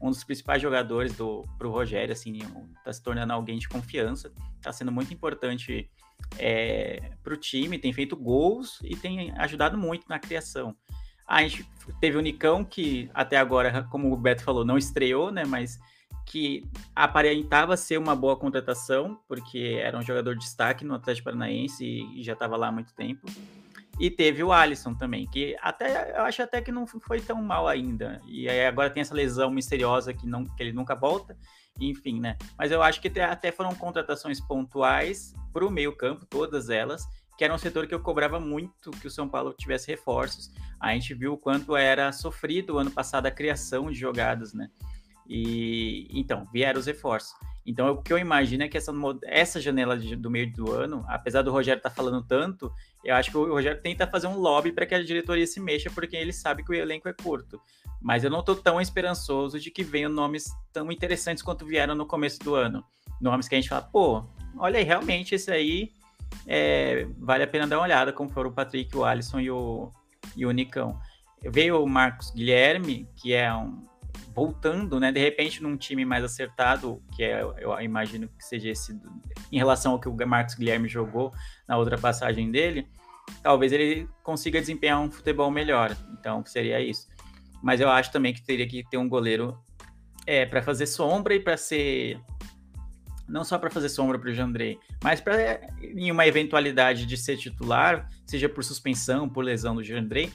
um dos principais jogadores do, pro Rogério, assim, tá se tornando alguém de confiança, tá sendo muito importante é, pro time, tem feito gols e tem ajudado muito na criação. A gente teve o Nicão, que até agora, como o Beto falou, não estreou, né, mas que aparentava ser uma boa contratação, porque era um jogador de destaque no Atlético Paranaense e já estava lá há muito tempo. E teve o Alisson também, que até, eu acho até que não foi tão mal ainda. E aí agora tem essa lesão misteriosa que, não, que ele nunca volta, enfim, né? Mas eu acho que até foram contratações pontuais para o meio-campo, todas elas, que era um setor que eu cobrava muito que o São Paulo tivesse reforços. A gente viu o quanto era sofrido o ano passado a criação de jogadas, né? E então, vieram os reforços. Então, o que eu imagino é que essa, essa janela de, do meio do ano, apesar do Rogério estar tá falando tanto, eu acho que o Rogério tenta fazer um lobby para que a diretoria se mexa, porque ele sabe que o elenco é curto. Mas eu não estou tão esperançoso de que venham nomes tão interessantes quanto vieram no começo do ano. Nomes que a gente fala, pô, olha aí, realmente esse aí é, vale a pena dar uma olhada, como foram o Patrick, o Alisson e o, e o Nicão. Veio o Marcos Guilherme, que é um... voltando, né, de repente num time mais acertado, que é, eu imagino que seja esse, em relação ao que o Marcos Guilherme jogou na outra passagem dele, talvez ele consiga desempenhar um futebol melhor, então seria isso. Mas eu acho também que teria que ter um goleiro é, para fazer sombra e para ser, não só para fazer sombra para o Jandrei, mas para em uma eventualidade de ser titular, seja por suspensão, por lesão do Jandrei,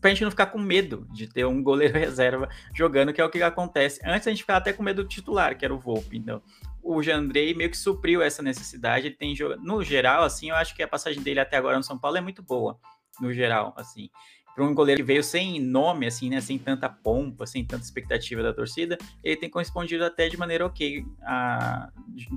para a gente não ficar com medo de ter um goleiro reserva jogando, que é o que acontece. Antes a gente ficava até com medo do titular, que era o Volpi. Então, o Jandrei meio que supriu essa necessidade. Ele tem, no geral, assim, eu acho que a passagem dele até agora no São Paulo é muito boa, no geral, assim. Para um goleiro que veio sem nome, assim, né, sem tanta pompa, sem tanta expectativa da torcida, ele tem correspondido até de maneira ok a,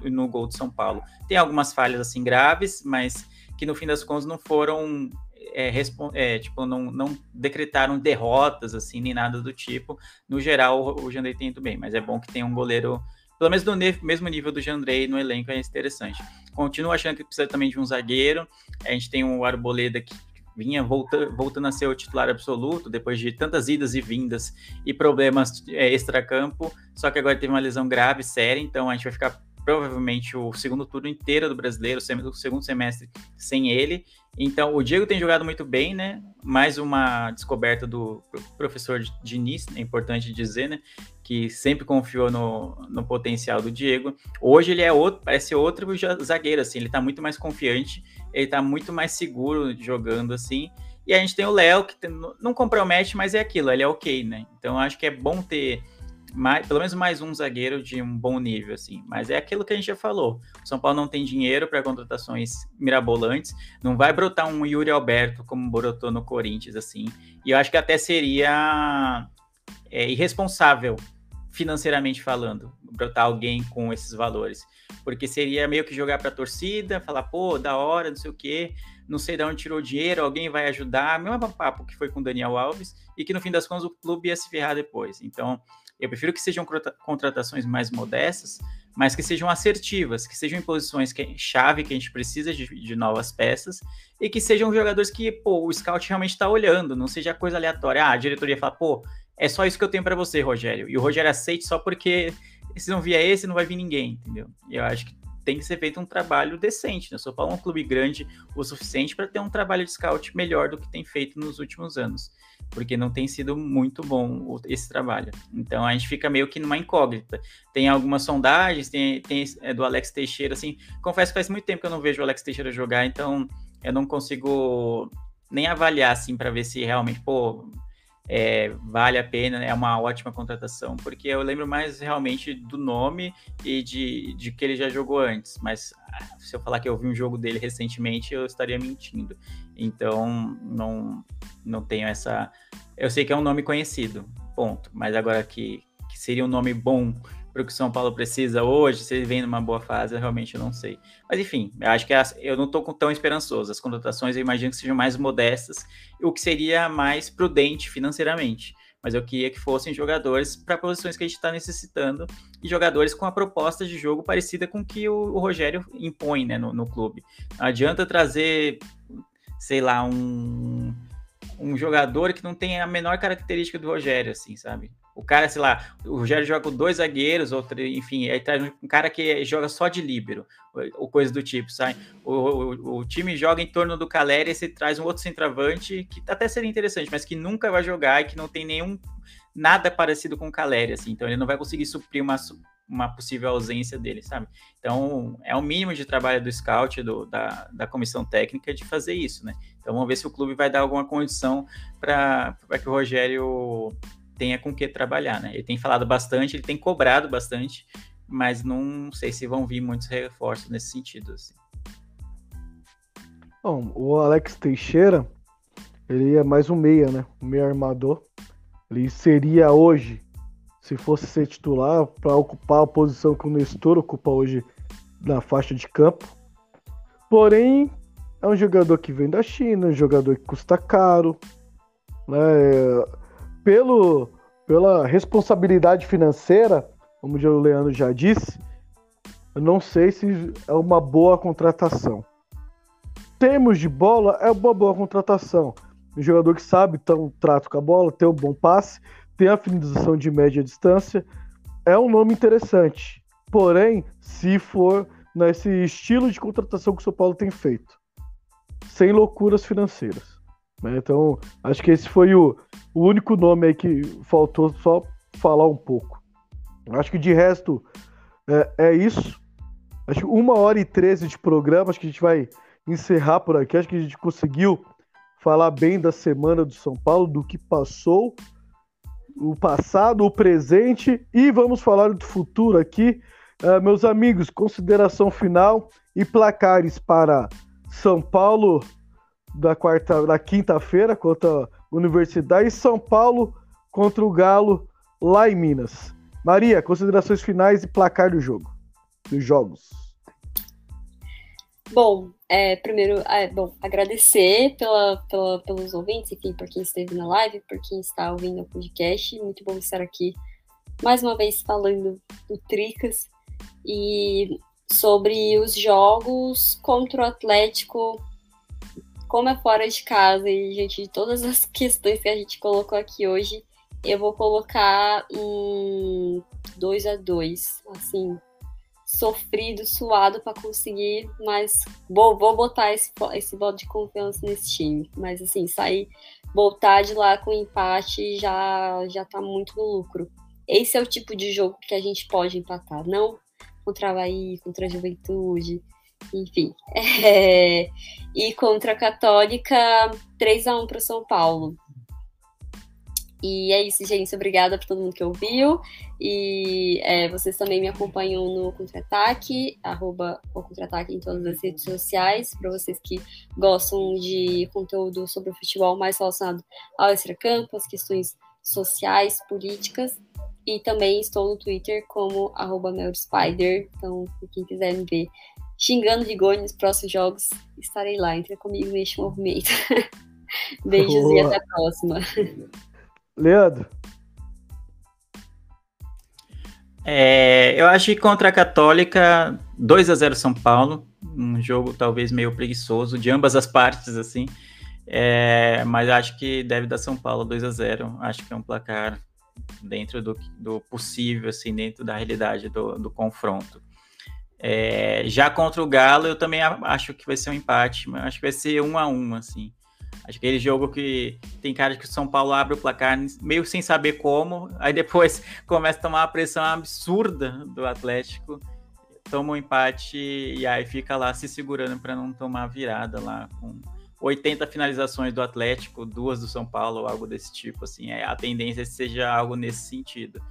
no gol do São Paulo. Tem algumas falhas, assim, graves, mas que no fim das contas não foram, é, respon- é, tipo, não, não decretaram derrotas, assim, nem nada do tipo. No geral, o Jandrei tem ido bem, mas é bom que tenha um goleiro, pelo menos no ne- mesmo nível do Jandrei no elenco, é interessante. Continuo achando que precisa também de um zagueiro. A gente tem o Arboleda que vinha volta, voltando a ser o titular absoluto, depois de tantas idas e vindas e problemas é, extracampo, só que agora teve uma lesão grave, séria, então a gente vai ficar provavelmente o segundo turno inteiro do Brasileiro, o segundo semestre sem ele. Então o Diego tem jogado muito bem, né? Mais uma descoberta do professor Diniz, é importante dizer, né? Que sempre confiou no, no potencial do Diego. Hoje ele é outro, parece outro zagueiro, assim, ele tá muito mais confiante, ele tá muito mais seguro jogando, assim. E a gente tem o Léo, que tem, não compromete, mas é aquilo, ele é ok, né? Então acho que é bom ter mais, pelo menos mais um zagueiro de um bom nível, assim. Mas é aquilo que a gente já falou. O São Paulo não tem dinheiro para contratações mirabolantes, não vai brotar um Yuri Alberto como brotou no Corinthians, assim. E eu acho que até seria é, irresponsável, financeiramente falando, brotar alguém com esses valores. Porque seria meio que jogar para a torcida, falar, pô, da hora, não sei o quê, não sei de onde tirou o dinheiro, alguém vai ajudar. Mesmo papo que foi com o Daniel Alves, e que no fim das contas o clube ia se ferrar depois. Então, eu prefiro que sejam contratações mais modestas, mas que sejam assertivas, que sejam em posições que é chave, que a gente precisa de, de novas peças, e que sejam jogadores que, pô, o scout realmente está olhando, não seja coisa aleatória. Ah, a diretoria fala, pô, é só isso que eu tenho para você, Rogério. E o Rogério aceite só porque se não vier esse, não vai vir ninguém, entendeu? E eu acho que tem que ser feito um trabalho decente, né? O São Paulo é um clube grande o suficiente para ter um trabalho de scout melhor do que tem feito nos últimos anos, porque não tem sido muito bom esse trabalho. Então a gente fica meio que numa incógnita. Tem algumas sondagens, tem, tem é, do Alex Teixeira, assim. Confesso que faz muito tempo que eu não vejo o Alex Teixeira jogar, então eu não consigo nem avaliar, assim, para ver se realmente, pô, É, vale a pena, é uma ótima contratação, porque eu lembro mais realmente do nome e de, de que ele já jogou antes, mas se eu falar que eu vi um jogo dele recentemente, eu estaria mentindo. Então não, não tenho essa, eu sei que é um nome conhecido, ponto, mas agora que, que seria um nome bom para o que o São Paulo precisa hoje, se ele vem numa boa fase, eu realmente não sei. Mas enfim, eu acho que as, eu não estou tão esperançoso. As contratações eu imagino que sejam mais modestas, o que seria mais prudente financeiramente. Mas eu queria que fossem jogadores para posições que a gente está necessitando e jogadores com a proposta de jogo parecida com que o, o Rogério impõe, né, no, no clube. Não adianta trazer, sei lá, um, um jogador que não tem a menor característica do Rogério, assim, sabe? O cara, sei lá, o Rogério joga com dois zagueiros, outro, enfim, aí traz um cara que joga só de líbero, ou coisa do tipo, sabe? O, o, o time joga em torno do Calleri e você traz um outro centroavante, que até seria interessante, mas que nunca vai jogar e que não tem nenhum, nada parecido com o Calleri, assim, então ele não vai conseguir suprir uma, uma possível ausência dele, sabe? Então, é o mínimo de trabalho do scout, do, da, da comissão técnica, de fazer isso, né? Então, vamos ver se o clube vai dar alguma condição para que o Rogério tenha com o que trabalhar, né? Ele tem falado bastante, ele tem cobrado bastante, mas não sei se vão vir muitos reforços nesse sentido, assim. Bom, o Alex Teixeira, ele é mais um meia, né? Um meia armador. Ele seria hoje, se fosse ser titular, para ocupar a posição que o Nestor ocupa hoje na faixa de campo. Porém, é um jogador que vem da China, um jogador que custa caro, né? Pelo, pela responsabilidade financeira, como o Leandro já disse, eu não sei se é uma boa contratação. Termos de bola, é uma boa contratação. Um jogador que sabe ter um trato com a bola, tem um bom passe, tem a finalização de média distância, é um nome interessante. Porém, se for nesse estilo de contratação que o São Paulo tem feito, sem loucuras financeiras. Então, acho que esse foi o, o único nome aí que faltou só falar um pouco. Acho que de resto é, é isso. Acho que uma hora e treze de programa, acho que a gente vai encerrar por aqui. Acho que a gente conseguiu falar bem da semana do São Paulo, do que passou, o passado, o presente, e vamos falar do futuro aqui. Uh, meus amigos, consideração final e placares para São Paulo da, quarta, da quinta-feira contra a Universidade e São Paulo contra o Galo lá em Minas. Maria, considerações finais e placar do jogo, dos jogos. Bom, é, primeiro, é, bom, agradecer pela, pela, pelos ouvintes, enfim, por quem esteve na live, por quem está ouvindo o podcast. Muito bom estar aqui mais uma vez falando do Tricas e sobre os jogos contra o Atlético, como é fora de casa e, gente, de todas as questões que a gente colocou aqui hoje, eu vou colocar um dois a dois, assim, sofrido, suado para conseguir, mas vou, vou botar esse, esse voto de confiança nesse time. Mas, assim, sair, voltar de lá com empate já, já tá muito no lucro. Esse é o tipo de jogo que a gente pode empatar, não contra a Bahia, contra a Juventude, enfim. É... E contra a Católica, três a um para o São Paulo. E é isso, gente. Obrigada por todo mundo que ouviu. E é, vocês também me acompanham no Contra-Ataque, arroba o Contra-Ataque em todas as redes sociais, para vocês que gostam de conteúdo sobre o futebol mais relacionado ao extracampo, as questões sociais, políticas. E também estou no Twitter como arroba melspider. Então, quem quiser me ver xingando Rigoni nos próximos jogos, estarei lá. Entra comigo neste movimento. Beijos. Boa. E até a próxima. Leandro? É, eu acho que contra a Católica, dois a zero São Paulo, um jogo talvez meio preguiçoso, de ambas as partes, assim, é, mas acho que deve dar São Paulo dois a zero, acho que é um placar dentro do, do possível, assim, dentro da realidade do, do confronto. É, já contra o Galo, eu também acho que vai ser um empate, mas acho que vai ser um a um, assim. Acho que aquele jogo que tem cara de que o São Paulo abre o placar meio sem saber como, aí depois começa a tomar uma pressão absurda do Atlético, toma um empate e aí fica lá se segurando para não tomar virada lá, com oitenta finalizações do Atlético, duas do São Paulo, algo desse tipo, assim. A tendência é que seja algo nesse sentido.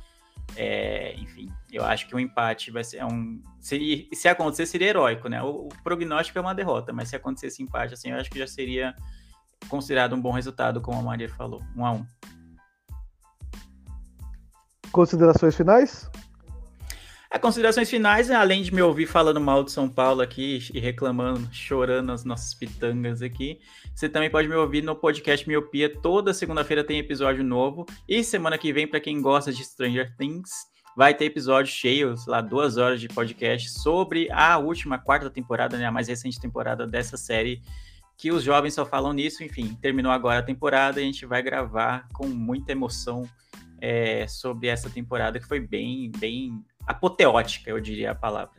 É, enfim, eu acho que o um empate vai ser um... Se, se acontecer, seria heróico, né? O, o prognóstico é uma derrota, mas se acontecer esse empate, assim, eu acho que já seria considerado um bom resultado, como a Maria falou, um a um. Considerações finais? As considerações finais, além de me ouvir falando mal de São Paulo aqui e reclamando, chorando as nossas pitangas aqui, você também pode me ouvir no podcast Miopia. Toda segunda-feira tem episódio novo e semana que vem, para quem gosta de Stranger Things, vai ter episódio cheio, sei lá, duas horas de podcast sobre a última quarta temporada, né, a mais recente temporada dessa série, que os jovens só falam nisso. Enfim, terminou agora a temporada e a gente vai gravar com muita emoção é, sobre essa temporada, que foi bem, bem apoteótica, eu diria a palavra.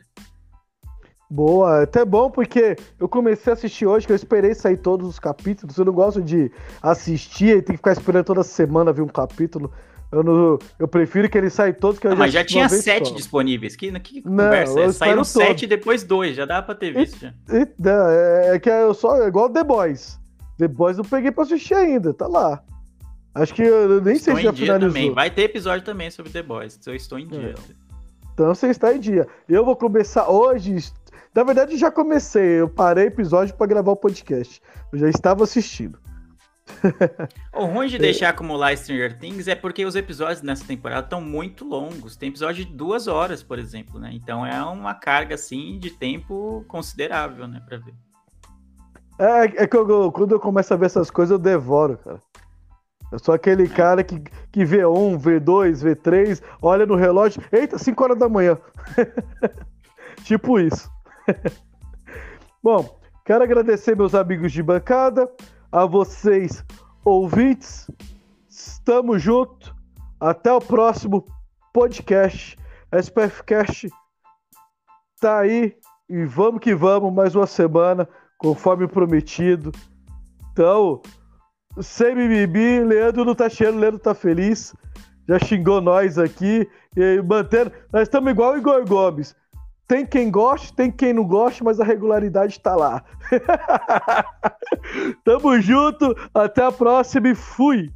Boa, até bom, porque eu comecei a assistir hoje, que eu esperei sair todos os capítulos. Eu não gosto de assistir e tem que ficar esperando toda semana ver um capítulo. Eu, não, eu prefiro que ele saia todos. Que eu não, já mas já tinha sete só disponíveis. Que, que conversa? Não, é, saíram sete e depois dois. Já dá pra ter visto. It, já. It, não, é, é que eu só. É igual The Boys. The Boys não peguei pra assistir ainda. Tá lá. Acho que eu, eu nem estou sei se já finalizou. Também. Vai ter episódio também sobre The Boys. Eu estou em dia. É. Então você está em dia. Eu vou começar hoje. Na verdade, já comecei. Eu parei episódio pra gravar o podcast. Eu já estava assistindo. O ruim de deixar acumular Stranger Things é porque os episódios nessa temporada estão muito longos. Tem episódio de duas horas, por exemplo, né? Então é uma carga, assim, de tempo considerável, né, pra ver. É, é que eu, quando eu começo a ver essas coisas, eu devoro, cara. Eu sou aquele é. cara que, que vê um, vê dois, vê três, olha no relógio, eita, cinco horas da manhã. Tipo isso. Bom, quero agradecer meus amigos de bancada, a vocês, ouvintes. Estamos juntos. Até o próximo podcast. SPFcast tá aí e vamos que vamos. Mais uma semana, conforme prometido. Então, sem mimimi, Leandro não tá cheio, Leandro tá feliz. Já xingou nós aqui. E mantendo. Nós estamos igual o Igor Gomes. Tem quem goste, tem quem não goste, mas a regularidade tá lá. Tamo junto, até a próxima e fui!